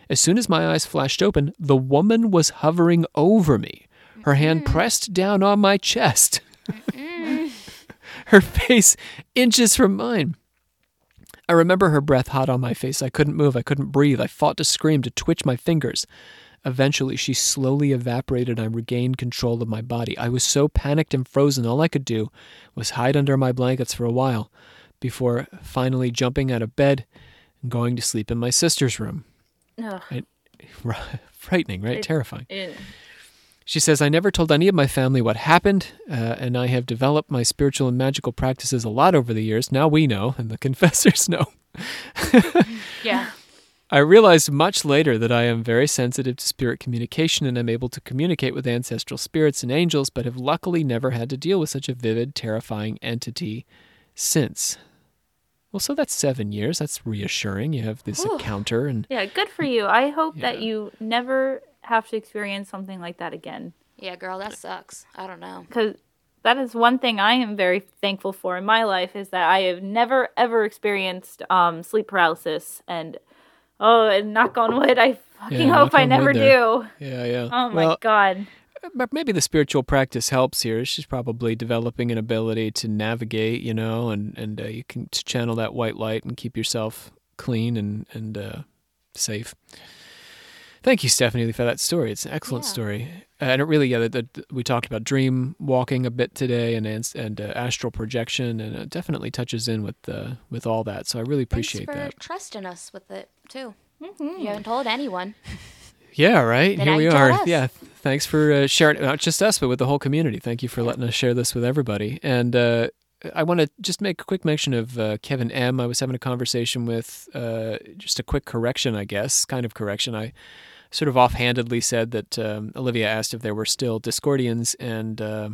As soon as my eyes flashed open, the woman was hovering over me, her hand mm-hmm. pressed down on my chest, mm-hmm. her face inches from mine. I remember her breath hot on my face. I couldn't move. I couldn't breathe. I fought to scream, to twitch my fingers. Eventually, she slowly evaporated, and I regained control of my body. I was so panicked and frozen, all I could do was hide under my blankets for a while before finally jumping out of bed and going to sleep in my sister's room. No. I, frightening, right? It, Terrifying. It. She says, I never told any of my family what happened, uh, and I have developed my spiritual and magical practices a lot over the years. Now we know, and the confessors know. yeah. I realized much later that I am very sensitive to spirit communication, and I'm able to communicate with ancestral spirits and angels, but have luckily never had to deal with such a vivid, terrifying entity since. Well, so that's seven years. That's reassuring. You have this Ooh. encounter. and Yeah, good for you. I hope yeah. that you never have to experience something like that again. Yeah, girl, that sucks. I don't know. Because that is one thing I am very thankful for in my life is that I have never, ever experienced um, sleep paralysis. And, oh, and knock on wood, I fucking yeah, hope I never do. Yeah, yeah. Oh, well, my God. But maybe the spiritual practice helps here. She's probably developing an ability to navigate, you know, and, and uh, you can channel that white light and keep yourself clean and, and uh, safe. Thank you, Stephanie, for that story. It's an excellent yeah. story. Uh, and it really, yeah, the, the, we talked about dream walking a bit today and and uh, astral projection, and it definitely touches in with uh, with all that. So I really appreciate Thanks for that. Trusting us with it, too. Mm-hmm. You haven't told anyone. Yeah, right? Then Here I we are. Us. Yeah. Thanks for uh, sharing, not just us, but with the whole community. Thank you for letting us share this with everybody. And uh, I want to just make a quick mention of uh, Kevin M. I was having a conversation with, uh, just a quick correction, I guess, kind of correction. I sort of offhandedly said that um, Olivia asked if there were still Discordians and uh,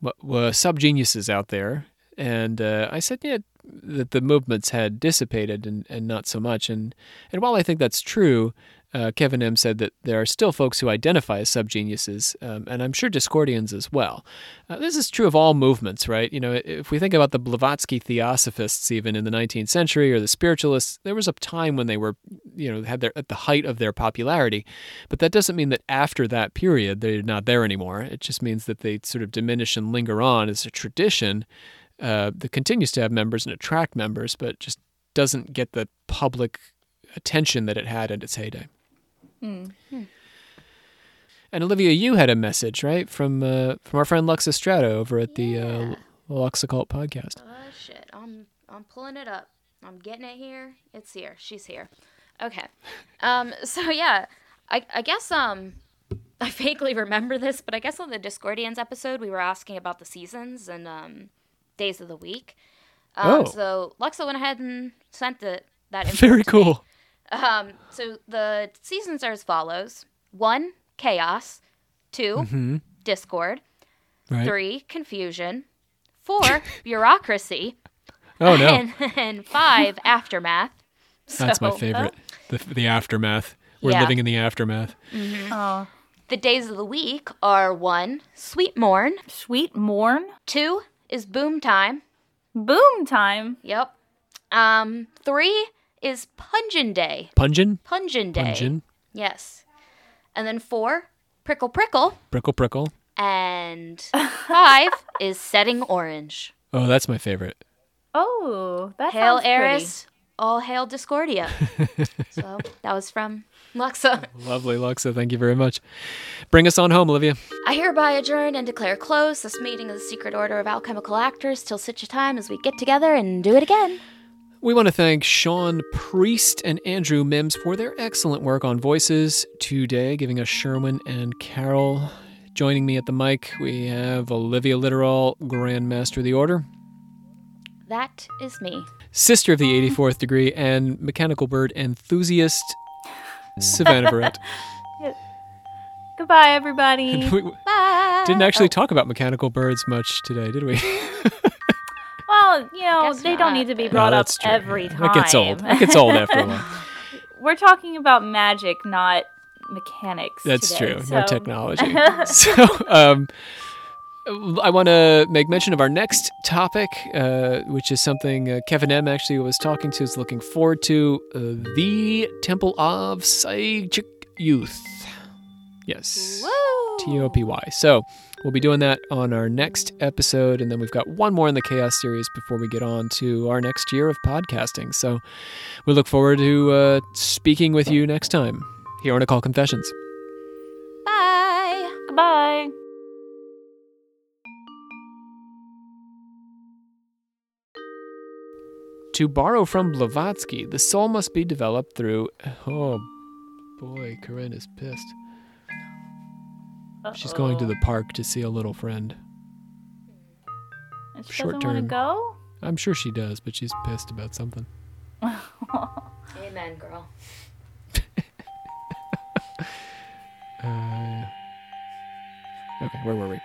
what were subgeniuses out there. And uh, I said, yeah, that the movements had dissipated and, and not so much. And, and while I think that's true, uh, Kevin M. said that there are still folks who identify as subgeniuses, um, and I'm sure Discordians as well. Uh, this is true of all movements, right? You know, if we think about the Blavatsky theosophists even in the nineteenth century or the spiritualists, there was a time when they were, you know, had their at the height of their popularity. But that doesn't mean that after that period they're not there anymore. It just means that they sort of diminish and linger on as a tradition uh, that continues to have members and attract members, but just doesn't get the public attention that it had in its heyday. Mm-hmm. And Olivia, you had a message, right, from uh, from our friend Luxa Strata over at yeah. the uh, Luxacult podcast. Oh shit! I'm I'm pulling it up. I'm getting it here. It's here. She's here. Okay. Um. So yeah, I I guess um I vaguely remember this, but I guess on the Discordians episode we were asking about the seasons and um days of the week. Um, oh. So Luxa went ahead and sent the that. Very cool. Um, so the seasons are as follows. One, chaos. Two, mm-hmm. discord. Right. Three, confusion. Four, bureaucracy. Oh, no. And, and five, aftermath. That's so, my favorite. Uh, the, the aftermath. We're yeah. living in the aftermath. Mm-hmm. Oh. The days of the week are one, sweet morn. Sweet morn. Two is boom time. Boom time? Yep. Um, three is Pungin Day. Pungin? Pungin Day. Pungin. Yes. And then four, Prickle Prickle. Prickle Prickle. And five is Setting Orange. Oh, that's my favorite. Oh, that hail sounds pretty. Hail Eris, all hail Discordia. So that was from Luxa. Lovely, Luxa. Thank you very much. Bring us on home, Olivia. I hereby adjourn and declare close this meeting of the Secret Order of Alchemical Actors till such a time as we get together and do it again. We want to thank Sean Priest and Andrew Mims for their excellent work on voices today, giving us Sherwin and Carroll. Joining me at the mic, we have Olivia Literal, Grand Master of the Order. That is me. Sister of the eighty-fourth degree and mechanical bird enthusiast, Savannah Verrett. Goodbye, everybody. We Bye. Didn't actually oh. talk about mechanical birds much today, did we? Well, you know, they not. don't need to be brought no, up true. every time. It gets old. It gets old after a while. We're talking about magic, not mechanics. That's today, true. So. No technology. so, um, I want to make mention of our next topic, uh, which is something uh, Kevin M. actually was talking to, is looking forward to, uh, the Temple of Psychic Youth. Yes. Whoa. T O P Y. So we'll be doing that on our next episode, and then we've got one more in the Chaos series before we get on to our next year of podcasting. So we look forward to uh, speaking with you next time here on Occult Confessions. Bye. Goodbye. To borrow from Blavatsky, the soul must be developed through... Oh, boy, Corinne is pissed. Uh-oh. She's going to the park to see a little friend. She Short doesn't term. want to go? I'm sure she does, but she's pissed about something. Amen, girl. uh, okay, where were we?